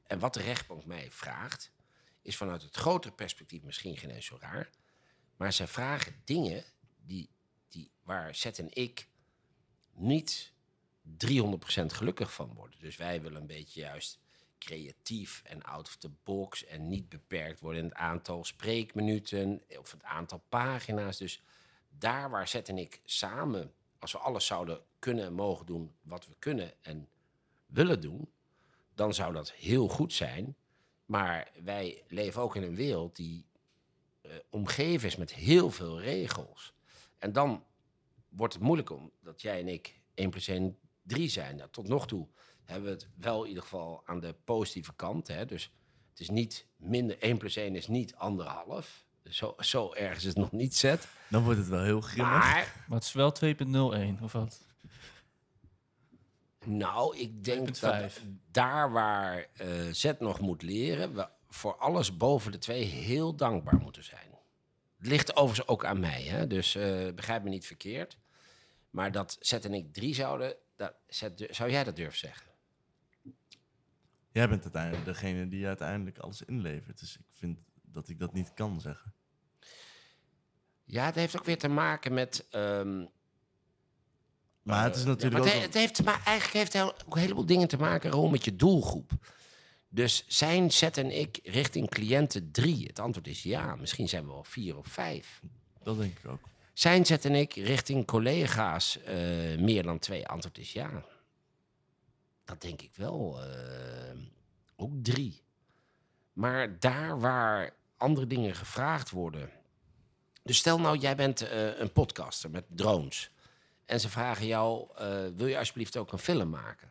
En wat de rechtbank mij vraagt, is vanuit het grotere perspectief misschien geen eens zo raar. Maar zij vragen dingen die, die, waar Zet en ik niet driehonderd procent gelukkig van worden. Dus wij willen een beetje juist... creatief en out of the box... en niet beperkt worden in het aantal spreekminuten... of het aantal pagina's. Dus daar waar Zet en ik samen... als we alles zouden kunnen en mogen doen... wat we kunnen en willen doen... dan zou dat heel goed zijn. Maar wij leven ook in een wereld... die uh, omgeven is met heel veel regels. En dan wordt het moeilijk omdat jij en ik... één plus één drie zijn. Nou, tot nog toe... hebben we het wel in ieder geval aan de positieve kant. Hè? Dus het is niet minder... één plus één is niet anderhalf. Zo, zo erg is het nog niet, Zet. Dan wordt het wel heel grimmig. Maar, maar het is wel twee komma nul één, of wat? Nou, ik denk twee komma vijf. Dat daar waar uh, Zet nog moet leren... we voor alles boven de twee heel dankbaar moeten zijn. Het ligt overigens ook aan mij, hè? Dus uh, begrijp me niet verkeerd. Maar dat Zet en ik drie zouden... Dat, Zet, zou jij dat durven zeggen? Jij bent uiteindelijk degene die uiteindelijk alles inlevert. Dus ik vind dat ik dat niet kan zeggen. Ja, het heeft ook weer te maken met... Um, maar het is natuurlijk ja, maar ook... Het heeft, maar eigenlijk heeft het ook een heleboel dingen te maken... Rol, met je doelgroep. Dus zijn Zet en ik richting cliënten drie? Het antwoord is ja. Misschien zijn we wel vier of vijf. Dat denk ik ook. Zijn Zet en ik richting collega's uh, meer dan twee? Antwoord is ja. Dat denk ik wel. Uh, ook drie. Maar daar waar andere dingen gevraagd worden... Dus stel nou, jij bent uh, een podcaster met drones. en ze vragen jou, uh, wil je alsjeblieft ook een film maken?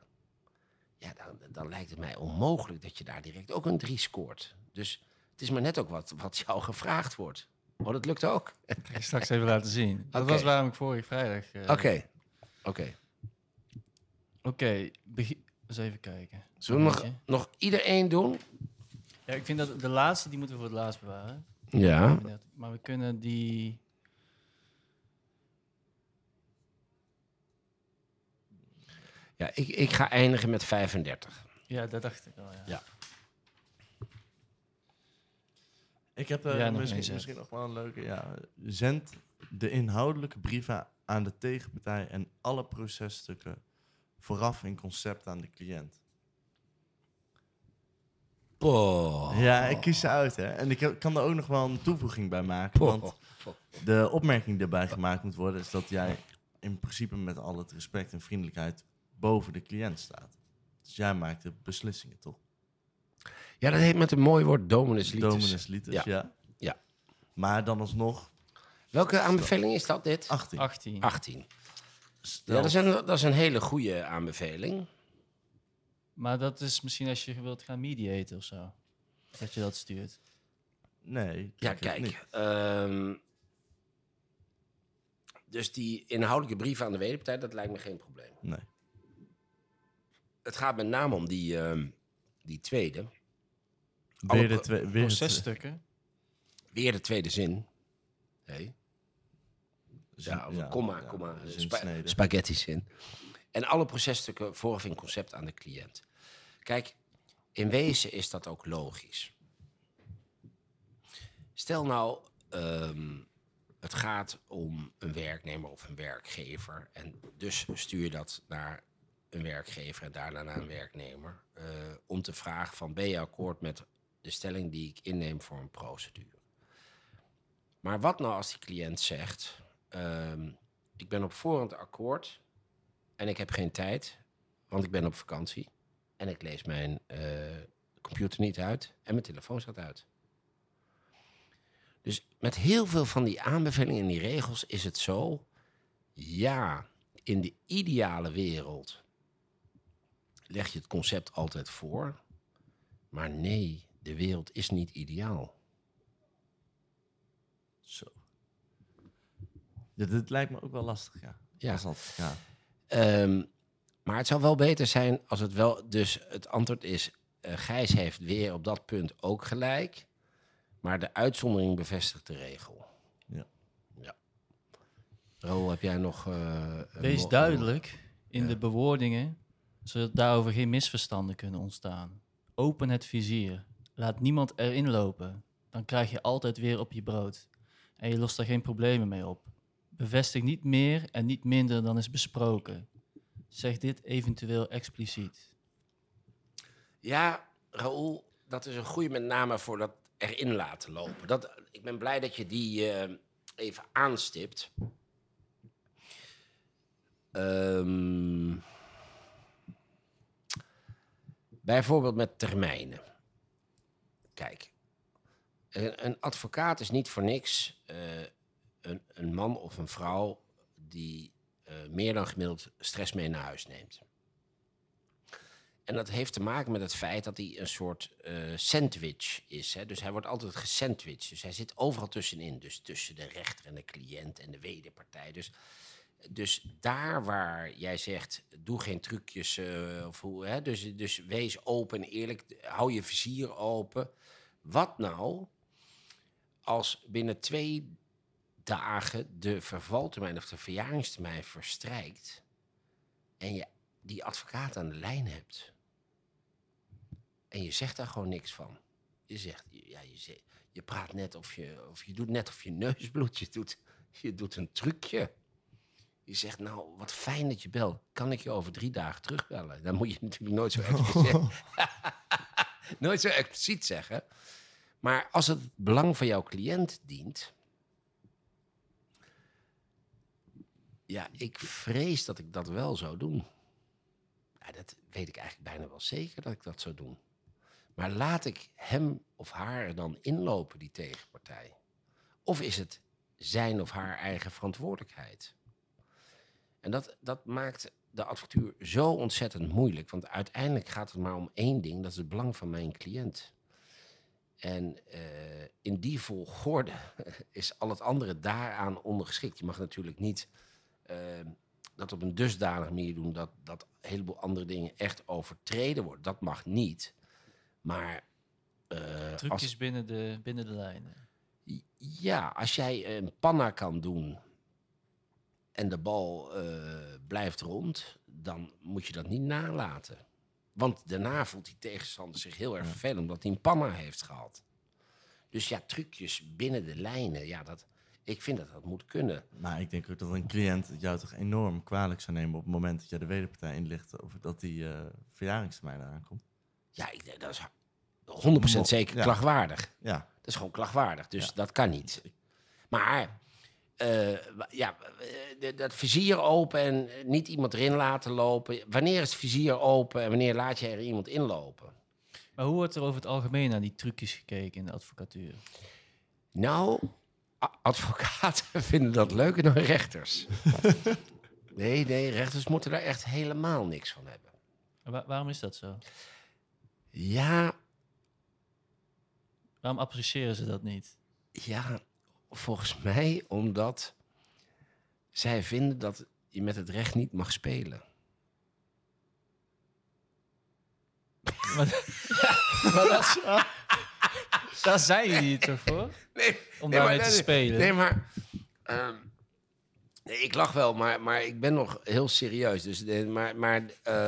Ja, dan, dan lijkt het mij onmogelijk dat je daar direct ook een drie scoort. Dus het is maar net ook wat, wat jou gevraagd wordt. Maar dat lukt ook. Dat ga ik straks even laten zien. Dat okay. was waarom ik vorige vrijdag... Oké, uh, oké. Okay. Oké, okay. okay, begi- eens even kijken. Zullen we nog, nog iedereen doen? Ja, ik vind dat de laatste, die moeten we voor het laatst bewaren. Ja. Maar we kunnen die... Ja, ik, ik ga eindigen met vijfendertig. Ja, dat dacht ik al, ja. ja. Ik heb uh, ja, misschien, nog misschien nog wel een leuke. Ja. Zend de inhoudelijke brieven aan de tegenpartij en alle processtukken vooraf in concept aan de cliënt. Oh. Ja, ik kies ze uit, hè. En ik heb, kan er ook nog wel een toevoeging bij maken. Want oh. de opmerking die erbij gemaakt moet worden is dat jij in principe met al het respect en vriendelijkheid boven de cliënt staat. Dus jij maakt de beslissingen, toch? Ja, dat heet met een mooi woord Dominus Litis. Dominus Litis, ja. ja. ja. Maar dan alsnog... Welke aanbeveling is dat, dit? achttien. achttien. achttien. Ja, dat is, een, dat is een hele goede aanbeveling. Maar dat is misschien als je wilt gaan mediaten of zo. Dat je dat stuurt. Nee. Ja, kijk. Um, dus die inhoudelijke brieven aan de wederpartij, dat lijkt me geen probleem. Nee. Het gaat met name om die, um, die tweede... Weer de, twee, weer, de zes stukken. weer de tweede zin. Nee. Zin, ja, ja, komma, ja, komma. Spa- spaghetti zin. En alle processtukken vooraf in concept aan de cliënt. Kijk, in wezen is dat ook logisch. Stel nou, um, het gaat om een werknemer of een werkgever. En dus stuur je dat naar... een werkgever en daarna naar een werknemer... Uh, om te vragen van... ben je akkoord met de stelling die ik inneem voor een procedure? Maar wat nou als die cliënt zegt... Uh, ik ben op voorhand akkoord... en ik heb geen tijd... want ik ben op vakantie... en ik lees mijn uh, computer niet uit... en mijn telefoon staat uit. Dus met heel veel van die aanbevelingen en die regels... is het zo... ja, in de ideale wereld... leg je het concept altijd voor. Maar nee, de wereld is niet ideaal. Zo. Ja, dit lijkt me ook wel lastig, ja. Ja. Dat, ja. Um, maar het zou wel beter zijn als het wel... Dus het antwoord is... Uh, Gijs heeft weer op dat punt ook gelijk. Maar de uitzondering bevestigt de regel. Ja. Ja. Roel, heb jij nog... Uh, Wees mo- duidelijk in ja. de bewoordingen... zodat daarover geen misverstanden kunnen ontstaan. Open het vizier. Laat niemand erin lopen. Dan krijg je altijd weer op je brood. En je lost daar geen problemen mee op. Bevestig niet meer en niet minder dan is besproken. Zeg dit eventueel expliciet. Ja, Raoul, dat is een goede met name voor dat erin laten lopen. Dat, ik ben blij dat je die uh, even aanstipt. Ehm... Um... Bijvoorbeeld met termijnen. Kijk, een advocaat is niet voor niks uh, een, een man of een vrouw die uh, meer dan gemiddeld stress mee naar huis neemt. En dat heeft te maken met het feit dat hij een soort uh, sandwich is. Hè? Dus hij wordt altijd gesandwiched. Dus hij zit overal tussenin. Dus tussen de rechter en de cliënt en de wederpartij. Dus... Dus daar waar jij zegt, doe geen trucjes, uh, of hoe, hè? Dus, dus wees open en eerlijk, hou je vizier open. Wat nou als binnen twee dagen de vervaltermijn of de verjaringstermijn verstrijkt... en je die advocaat aan de lijn hebt en je zegt daar gewoon niks van? Je zegt, ja, je, zegt, je praat net of je, of je doet net of je neus bloedt, je doet, je doet een trucje... Je zegt, nou, wat fijn dat je belt. Kan ik je over drie dagen terugbellen? Dan moet je natuurlijk nooit zo expliciet, oh. nooit zo expliciet zeggen. Maar als het belang van jouw cliënt dient... Ja, ik vrees dat ik dat wel zou doen. Ja, dat weet ik eigenlijk bijna wel zeker dat ik dat zou doen. Maar laat ik hem of haar er dan inlopen, die tegenpartij? Of is het zijn of haar eigen verantwoordelijkheid? En dat, dat maakt de advocatuur zo ontzettend moeilijk. Want uiteindelijk gaat het maar om één ding. Dat is het belang van mijn cliënt. En uh, in die volgorde is al het andere daaraan ondergeschikt. Je mag natuurlijk niet uh, dat op een dusdanige manier doen... dat, dat een heleboel andere dingen echt overtreden worden. Dat mag niet. Maar... Uh, Trucjes als, binnen, de, binnen de lijnen. Ja, als jij een panna kan doen... en de bal uh, blijft rond, dan moet je dat niet nalaten. Want daarna voelt die tegenstander zich heel erg vervelend... omdat hij een panna heeft gehad. Dus ja, trucjes binnen de lijnen, ja, dat, ik vind dat dat moet kunnen. Maar ik denk ook dat een cliënt jou toch enorm kwalijk zou nemen... op het moment dat jij de wederpartij inlicht... of dat die uh, verjaringstermijn aankomt. Ja, ik denk, dat is honderd procent zeker ja. klachtwaardig. Ja. Dat is gewoon klachtwaardig, dus ja. dat kan niet. Maar... Uh, ja, dat vizier open en niet iemand erin laten lopen. Wanneer is het vizier open en wanneer laat je er iemand inlopen? Maar hoe wordt er over het algemeen naar die trucjes gekeken in de advocatuur? Nou, advocaten vinden dat leuker dan rechters. nee, nee, rechters moeten daar echt helemaal niks van hebben. Wa- waarom is dat zo? Ja. Waarom appreciëren ze dat niet? Ja... Volgens mij omdat zij vinden dat je met het recht niet mag spelen. Maar, ja, maar dat, is, daar zijn jullie toch voor? Nee, om nee, daarmee maar, te nee, spelen. Nee, maar um, nee, ik lach wel, maar, maar ik ben nog heel serieus. Dus, nee, maar, maar,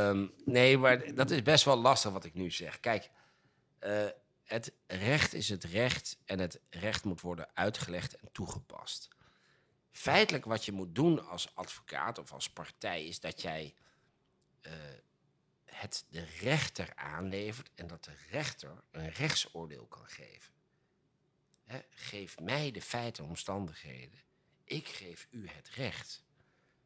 um, nee, maar dat is best wel lastig wat ik nu zeg. Kijk... Uh, Het recht is het recht en het recht moet worden uitgelegd en toegepast. Feitelijk wat je moet doen als advocaat of als partij... is dat jij uh, het de rechter aanlevert... en dat de rechter een rechtsoordeel kan geven. Hè? Geef mij de feiten en omstandigheden. Ik geef u het recht.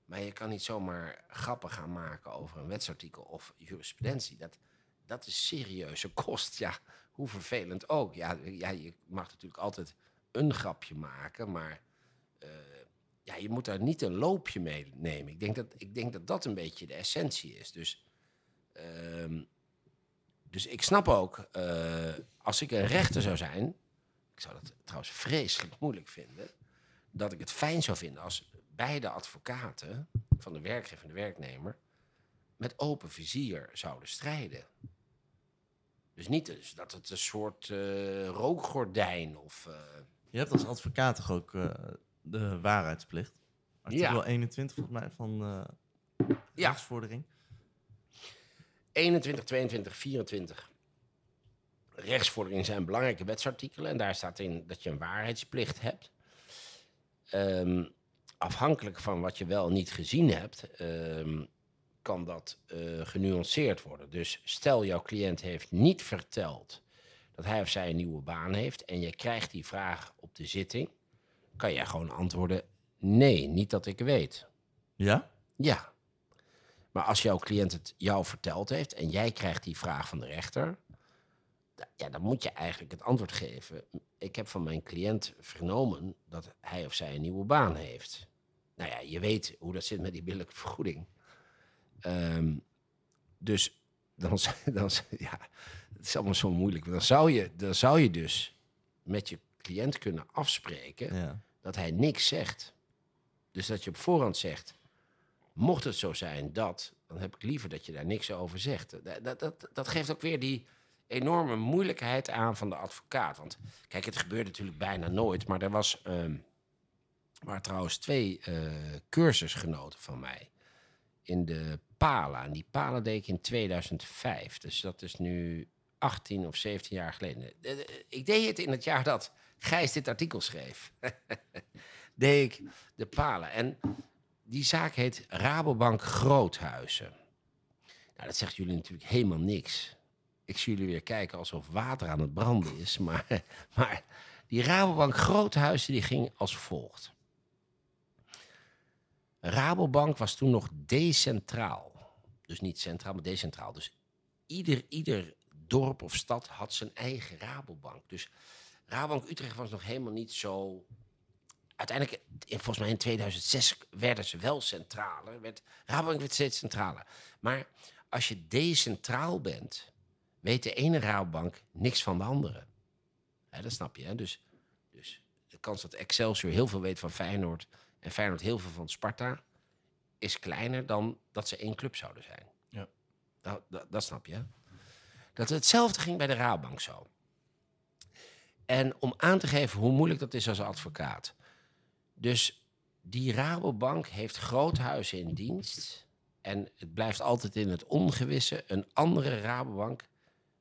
Maar je kan niet zomaar grappen gaan maken over een wetsartikel of jurisprudentie. Dat, dat is serieuze kost, ja... Hoe vervelend ook. Ja, ja, je mag natuurlijk altijd een grapje maken, maar uh, ja, je moet daar niet een loopje mee nemen. Ik denk dat ik denk dat, dat een beetje de essentie is. Dus, uh, dus ik snap ook, uh, als ik een rechter zou zijn, ik zou dat trouwens vreselijk moeilijk vinden, dat ik het fijn zou vinden als beide advocaten van de werkgever en de werknemer met open vizier zouden strijden. Dus niet dus dat het een soort uh, rookgordijn of... Uh... Je hebt als advocaat toch ook uh, de waarheidsplicht? Artikel ja. eenentwintig volgens mij van uh, rechtsvordering. Ja. eenentwintig, tweeëntwintig, vierentwintig. Rechtsvordering zijn belangrijke wetsartikelen. En daar staat in dat je een waarheidsplicht hebt. Um, afhankelijk van wat je wel niet gezien hebt... Um, kan dat uh, genuanceerd worden. Dus stel, jouw cliënt heeft niet verteld... dat hij of zij een nieuwe baan heeft... en je krijgt die vraag op de zitting... kan jij gewoon antwoorden... nee, niet dat ik weet. Ja? Ja. Maar als jouw cliënt het jou verteld heeft... en jij krijgt die vraag van de rechter... D- ja, dan moet je eigenlijk het antwoord geven... ik heb van mijn cliënt vernomen... dat hij of zij een nieuwe baan heeft. Nou ja, je weet hoe dat zit met die billijke vergoeding... Um, dus dan, dan, ja, het is allemaal zo moeilijk. Dan zou je, dan zou je dus met je cliënt kunnen afspreken ja. dat hij niks zegt. Dus dat je op voorhand zegt, mocht het zo zijn dat, dan heb ik liever dat je daar niks over zegt. Dat, dat, dat geeft ook weer die enorme moeilijkheid aan van de advocaat. Want kijk, het gebeurt natuurlijk bijna nooit, maar er was, um, waren trouwens twee uh, cursusgenoten van mij. In de Pala. En die Pala deed ik in tweeduizend vijf. Dus dat is nu achttien of zeventien jaar geleden. Ik deed het in het jaar dat Gijs dit artikel schreef. deed ik de Pala. En die zaak heet Rabobank Groothuizen. Nou, dat zegt jullie natuurlijk helemaal niks. Ik zie jullie weer kijken alsof water aan het branden is. Maar, maar die Rabobank Groothuizen die ging als volgt. Rabobank was toen nog decentraal. Dus niet centraal, maar decentraal. Dus ieder, ieder dorp of stad had zijn eigen Rabobank. Dus Rabobank Utrecht was nog helemaal niet zo uiteindelijk, volgens mij in tweeduizend zes werden ze wel centraler. Werd, Rabobank werd steeds centraler. Maar als je decentraal bent, weet de ene Rabobank niks van de andere. Ja, dat snap je, hè? Dus, dus de kans dat Excelsior heel veel weet van Feyenoord en Feyenoord heel veel van Sparta is kleiner dan dat ze één club zouden zijn. Ja. Dat, dat, dat snap je. Dat hetzelfde ging bij de Rabobank zo. En om aan te geven hoe moeilijk dat is als advocaat. Dus die Rabobank heeft Groothuizen in dienst. En het blijft altijd in het ongewisse. Een andere Rabobank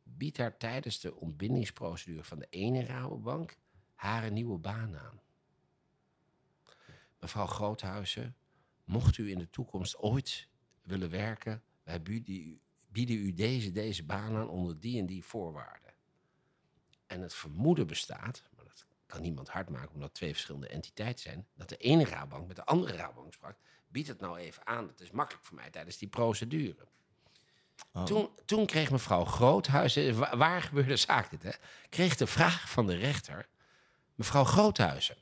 biedt haar tijdens de ontbindingsprocedure van de ene Rabobank haar een nieuwe baan aan. Mevrouw Groothuizen, mocht u in de toekomst ooit willen werken, wij bieden, bieden u deze, deze baan aan onder die en die voorwaarden. En het vermoeden bestaat, maar dat kan niemand hard maken omdat twee verschillende entiteiten zijn, dat de ene Rabobank met de andere Rabobank sprak, biedt het nou even aan, dat is makkelijk voor mij tijdens die procedure. Oh. Toen, toen kreeg mevrouw Groothuizen, waar, waar gebeurde zaak dit, hè? Kreeg de vraag van de rechter, mevrouw Groothuizen,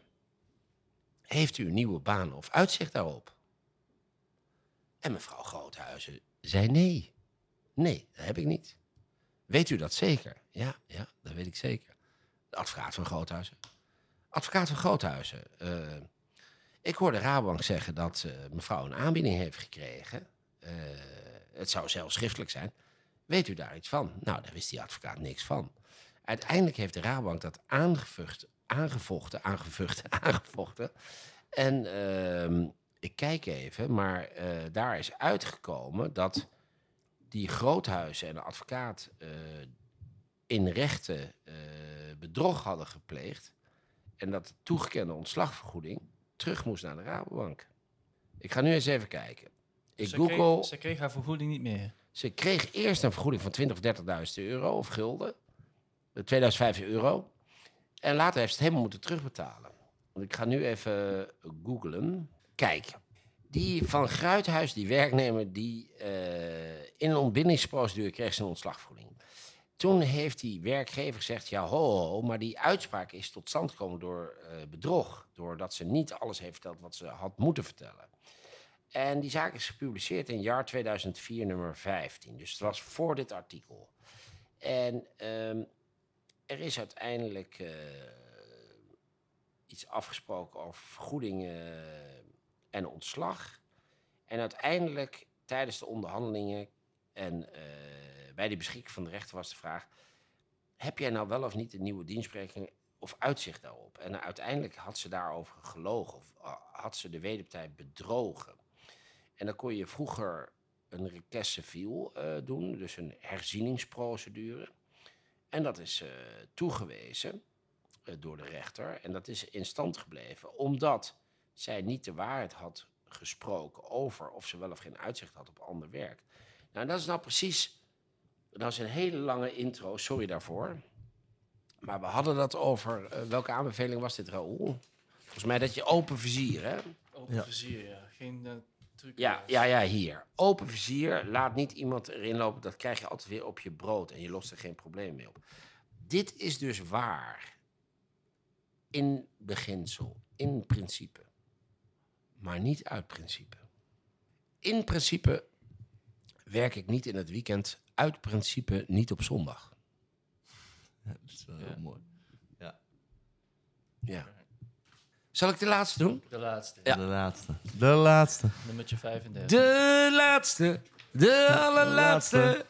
heeft u een nieuwe baan of uitzicht daarop? En mevrouw Groothuizen zei nee. Nee, dat heb ik niet. Weet u dat zeker? Ja, ja, dat weet ik zeker. De advocaat van Groothuizen. Advocaat van Groothuizen. Uh, ik hoorde Rabobank zeggen dat uh, mevrouw een aanbieding heeft gekregen. Uh, het zou zelfs schriftelijk zijn. Weet u daar iets van? Nou, daar wist die advocaat niks van. Uiteindelijk heeft de Rabobank dat aangevucht, aangevochten, aangevuchten, aangevochten. En uh, ik kijk even, maar uh, daar is uitgekomen dat die Groothuizen en de advocaat uh, in rechten uh, bedrog hadden gepleegd en dat de toegekende ontslagvergoeding terug moest naar de Rabobank. Ik ga nu eens even kijken. Ik ze, Google, kreeg, ze kreeg haar vergoeding niet meer? Ze kreeg eerst een vergoeding van twintigduizend of dertigduizend euro of gulden, tweeduizend vijfhonderd euro. En later heeft ze het helemaal moeten terugbetalen. Want ik ga nu even googlen. Kijk, die van Groothuizen, die werknemer, die uh, in een ontbindingsprocedure kreeg zijn ontslagvergoeding. Toen heeft die werkgever gezegd, ja ho, ho, maar die uitspraak is tot stand gekomen door uh, bedrog. Doordat ze niet alles heeft verteld wat ze had moeten vertellen. En die zaak is gepubliceerd in jaar tweeduizend vier, nummer vijftien. Dus het was voor dit artikel. En um, er is uiteindelijk uh, iets afgesproken over vergoedingen uh, en ontslag. En uiteindelijk, tijdens de onderhandelingen en uh, bij de beschikking van de rechter was de vraag, heb jij nou wel of niet een nieuwe dienstregeling of uitzicht daarop? En uh, uiteindelijk had ze daarover gelogen of uh, had ze de wederpartij bedrogen. En dan kon je vroeger een request civiel uh, doen, dus een herzieningsprocedure. En dat is uh, toegewezen uh, door de rechter. En dat is in stand gebleven, omdat zij niet de waarheid had gesproken over of ze wel of geen uitzicht had op ander werk. Nou, dat is nou precies... Dat is een hele lange intro, sorry daarvoor. Maar we hadden dat over... Uh, welke aanbeveling was dit, Raoul? Volgens mij dat je open vizier, hè? Open ja. vizier, ja. Geen uh, truc. Ja, ja, ja, hier. Open vizier, laat niet iemand erin lopen. Dat krijg je altijd weer op je brood en je lost er geen probleem mee op. Dit is dus waar. In beginsel, in principe. Maar niet uit principe. In principe werk ik niet in het weekend. Uit principe niet op zondag. Ja, dat is wel ja. heel mooi. Ja. ja. Zal ik de laatste doen? De laatste. Ja. De laatste. De laatste. Nummertje vijfendertig. De laatste. De allerlaatste.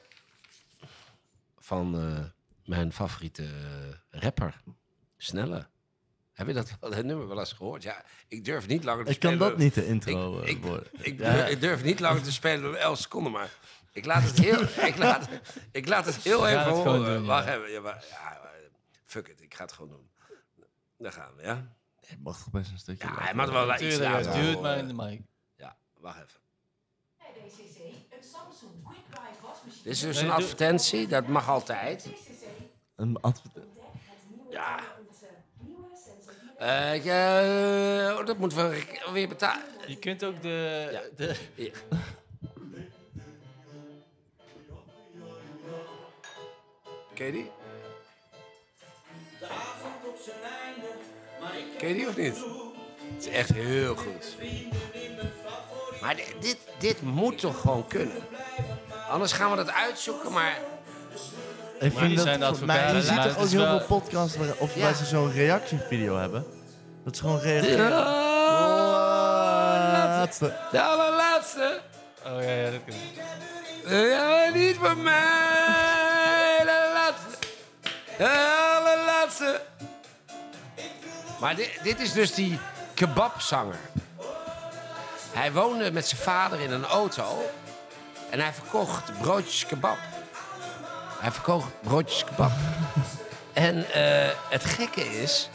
Van uh, mijn favoriete rapper. Sneller. Heb je dat, dat nummer wel eens gehoord? Ja, ik durf niet langer te ik spelen. Ik kan dat niet, de intro ik, ik, worden. Ik, ik, ja. durf, ik durf niet langer te spelen dan elf seconden, maar ik laat het heel, ik laat, ik laat het heel even het horen. Doen, Wacht ja. even. Ja, maar, ja, fuck it, ik ga het gewoon doen. Daar gaan we, ja? Het mag toch best een stukje. Ja, hij mag wel iets laten horen. Het duurt maar in de mic. Ja, wacht even. Dit is dus een advertentie, dat mag altijd. Een advertentie? Ja. Uh, ja, oh, dat moeten we weer betalen. Je kunt ook de... Ja. de ja. Ken je die? De avond op zijn einde, maar ik ken je die of niet? Het is echt heel goed. Maar dit, dit, dit moet toch gewoon kunnen? Anders gaan we dat uitzoeken, maar... Ik maar vind dat, dat voor mij, je ziet er ook heel wel... veel podcasts waar, of ja. waar ze zo'n reactievideo hebben. Dat is gewoon reageren. De allerlaatste. De allerlaatste. Oh ja, ja, dat kan niet. Ja, niet voor mij. De laatste. De allerlaatste. Maar dit, dit is dus die kebabzanger. Hij woonde met zijn vader in een auto. En hij verkocht broodjes kebab. Hij verkocht broodjes kebab. En uh, het gekke is...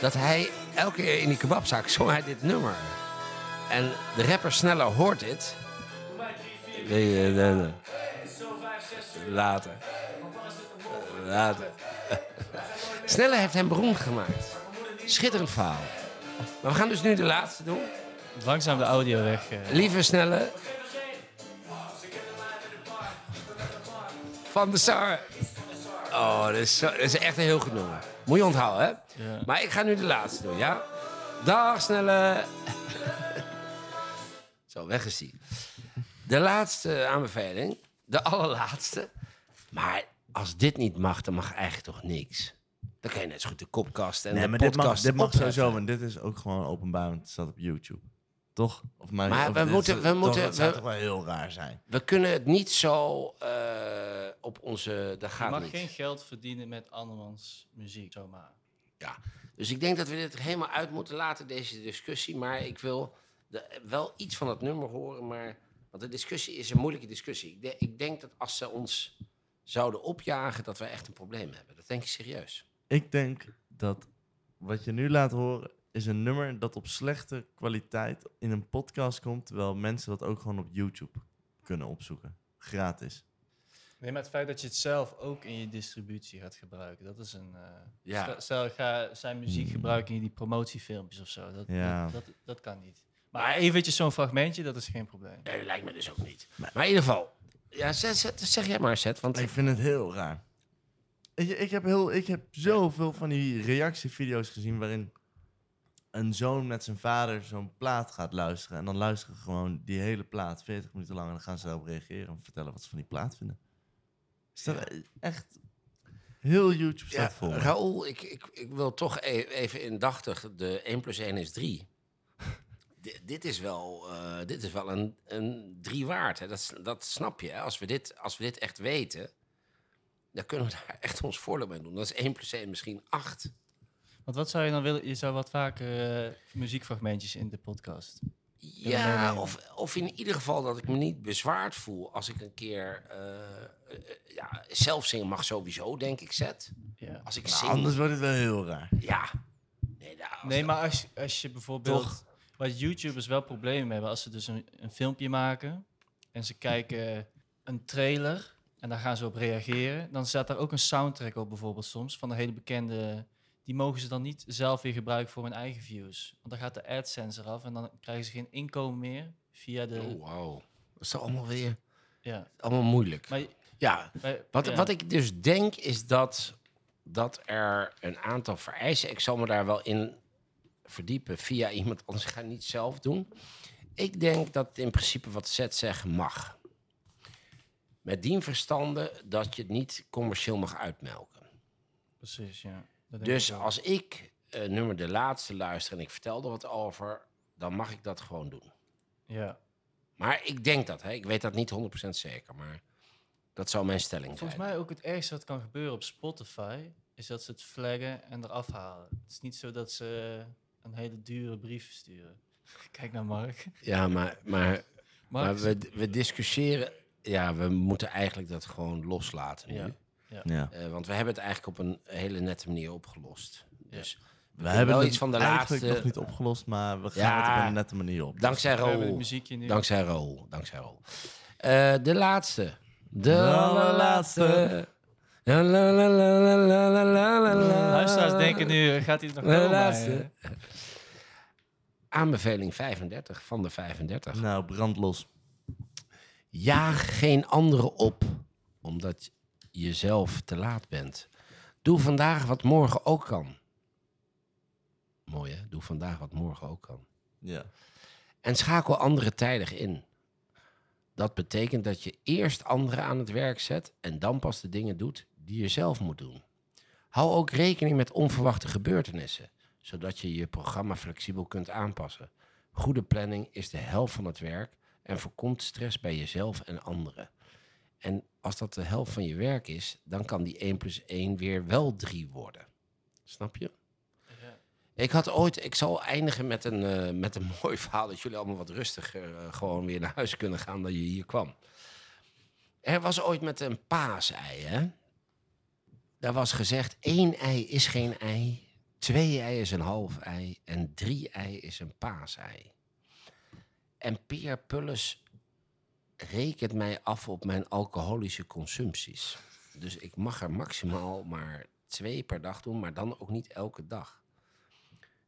dat hij elke keer in die kebabzaak zong hij dit nummer. En de rapper Sneller hoort dit. Nee, nee, nee. Later. Later. Sneller heeft hem beroemd gemaakt. Schitterend verhaal. Maar we gaan dus nu de laatste doen. Langzaam de audio weg. Uh. Lieve Sneller. Van de Sar. Oh, dat is, zo, dat is echt een heel goed nummer. Moet je onthouden, hè? Ja. Maar ik ga nu de laatste doen, ja? Dag, Snelle. Zo, weg is die. De laatste aanbeveling. De allerlaatste. Maar als dit niet mag, dan mag eigenlijk toch niks. Dan kan je net zo goed de Kopcast en nee, de maar podcast... Dit mag, dit mag sowieso, want dit is ook gewoon openbaar, want het staat op YouTube. Toch? Of maar maar of we moeten... We moeten toch, dat zou we, toch wel heel raar zijn. We kunnen het niet zo... Uh, op onze... Dat gaat je mag niet. Geen geld verdienen met andermans muziek, zomaar. Ja, dus ik denk dat we dit helemaal uit moeten laten, deze discussie. Maar ik wil de, wel iets van het nummer horen. Maar, want de discussie is een moeilijke discussie. Ik, de, ik denk dat als ze ons zouden opjagen, dat we echt een probleem hebben. Dat denk ik serieus. Ik denk dat wat je nu laat horen is een nummer dat op slechte kwaliteit in een podcast komt, terwijl mensen dat ook gewoon op YouTube kunnen opzoeken. Gratis. Nee, maar het feit dat je het zelf ook in je distributie gaat gebruiken, dat is een... Uh, ja. Stel, ga zijn muziek gebruiken in die promotiefilmpjes of zo. Dat, ja. dat, dat, dat kan niet. Maar eventjes zo'n fragmentje, dat is geen probleem. Nee, dat lijkt me dus ook niet. Maar, maar in ieder geval, ja, zet, zet, zeg jij maar, Zet. Want... Ik vind het heel raar. Ik, ik, heb heel, ik heb zoveel van die reactievideo's gezien waarin een zoon met zijn vader zo'n plaat gaat luisteren. En dan luisteren gewoon die hele plaat veertig minuten lang en dan gaan ze daarop reageren en vertellen wat ze van die plaat vinden. Staat ja. echt heel YouTube staat ja, vol. Raoul, ik, ik, ik wil toch even indachtig... de één plus één is drie. D- dit, is wel, uh, dit is wel een, een drie waard. Hè? Dat, dat snap je. Hè? Als we dit, als we dit echt weten... dan kunnen we daar echt ons voordeel mee doen. Dat is één plus één misschien acht. Want wat zou je dan willen? Je zou wat vaker uh, muziekfragmentjes in de podcast... Ja, of, of in ieder geval dat ik me niet bezwaard voel als ik een keer... Uh, uh, ja, zelf zingen mag sowieso, denk ik, Zet. Ja. Als ik nou, zing... Anders wordt het wel heel raar. Ja. Nee, nou, nee maar als, als je bijvoorbeeld... Toch. Wat YouTubers wel problemen hebben, als ze dus een, een filmpje maken... en ze kijken een trailer en daar gaan ze op reageren... dan staat daar ook een soundtrack op bijvoorbeeld soms, van de hele bekende... Die mogen ze dan niet zelf weer gebruiken voor hun eigen views. Want dan gaat de AdSense eraf en dan krijgen ze geen inkomen meer via de... Oh, wauw. Dat is allemaal weer... Ja. Allemaal moeilijk. Maar, ja. Maar, wat, ja. Wat ik dus denk is dat, dat er een aantal vereisen... Ik zal me daar wel in verdiepen via iemand anders. Ik ga het niet zelf doen. Ik denk dat in principe wat Zet zegt mag. Met dien verstande dat je het niet commercieel mag uitmelken. Precies, ja. Dus als ik uh, nummer de laatste luister en ik vertel er wat over, dan mag ik dat gewoon doen. Ja. Maar ik denk dat, hè. Ik weet dat niet honderd procent zeker, maar dat zou mijn stelling zijn. Volgens mij ook het ergste wat kan gebeuren op Spotify is dat ze het flaggen en eraf halen. Het is niet zo dat ze een hele dure brief sturen. Kijk naar Mark. Ja, maar, maar, maar we, we discussiëren. Ja, we moeten eigenlijk dat gewoon loslaten nu. Ja. Ja. Ja. Uh, want we hebben het eigenlijk op een hele nette manier opgelost. Dus we, we hebben wel iets van de laatste... eigenlijk nog niet opgelost, maar we gaan ja, het op een nette manier op. Dankzij Raoul. Dankzij Raoul. Dankzij Raoul. Uh, de laatste. De allerlaatste. Luisteraars denken nu, gaat hij het nog wel laatste. Aanbeveling vijfendertig van de vijfendertig. Nou, brandlos. Jaag geen anderen op, omdat... jezelf te laat bent. Doe vandaag wat morgen ook kan. mooi, hè? Doe vandaag wat morgen ook kan. Ja. En schakel anderen tijdig in. Dat betekent dat je eerst anderen aan het werk zet en dan pas de dingen doet die je zelf moet doen. Hou ook rekening met onverwachte gebeurtenissen, zodat je je programma flexibel kunt aanpassen. Goede planning is de helft van het werk en voorkomt stress bij jezelf en anderen. En als dat de helft van je werk is, dan kan die één plus één weer wel drie worden. Snap je? Ja. Ik had ooit, ik zal eindigen met een, uh, met een mooi verhaal, dat jullie allemaal wat rustiger uh, gewoon weer naar huis kunnen gaan dan je hier kwam. Er was ooit met een paasei, hè? Daar was gezegd, één ei is geen ei, twee ei is een half ei en drie ei is een paasei. En Pierre Pulles rekent mij af op mijn alcoholische consumpties. Dus ik mag er maximaal maar twee per dag doen, maar dan ook niet elke dag.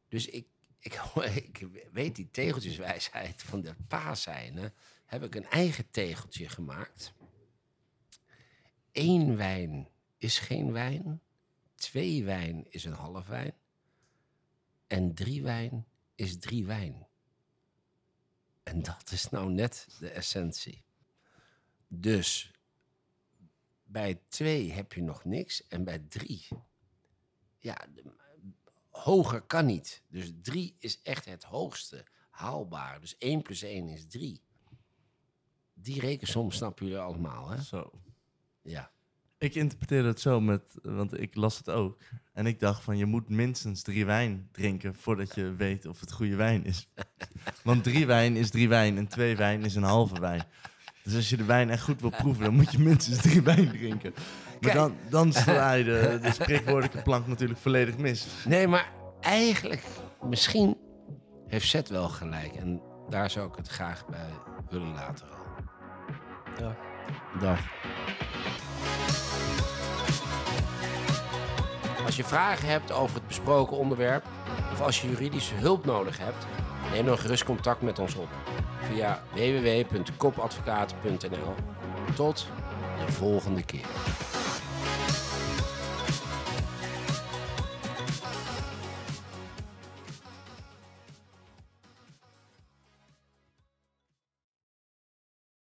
Dus ik, ik, ik weet die tegeltjeswijsheid van de paaseiën, heb ik een eigen tegeltje gemaakt. Eén wijn is geen wijn, twee wijn is een half wijn en drie wijn is drie wijn. En dat is nou net de essentie. Dus bij twee heb je nog niks en bij drie, ja, de, hoger kan niet. Dus drie is echt het hoogste haalbare. Dus één plus één is drie. Die rekensom snappen jullie allemaal, hè? Zo. Ja. Ik interpreteer het zo met, want ik las het ook. En ik dacht van, je moet minstens drie wijn drinken voordat je weet of het goede wijn is. Want drie wijn is drie wijn en twee wijn is een halve wijn. Dus als je de wijn echt goed wil proeven, dan moet je minstens drie wijn drinken. Maar dan, dan sla je de, de spreekwoordelijke plank natuurlijk volledig mis. Nee, maar eigenlijk, misschien heeft Zet wel gelijk. En daar zou ik het graag bij willen laten. Dag. Dag. Als je vragen hebt over het besproken onderwerp of als je juridische hulp nodig hebt, neem dan gerust contact met ons op via w w w punt kopadvocaten punt n l. Tot de volgende keer.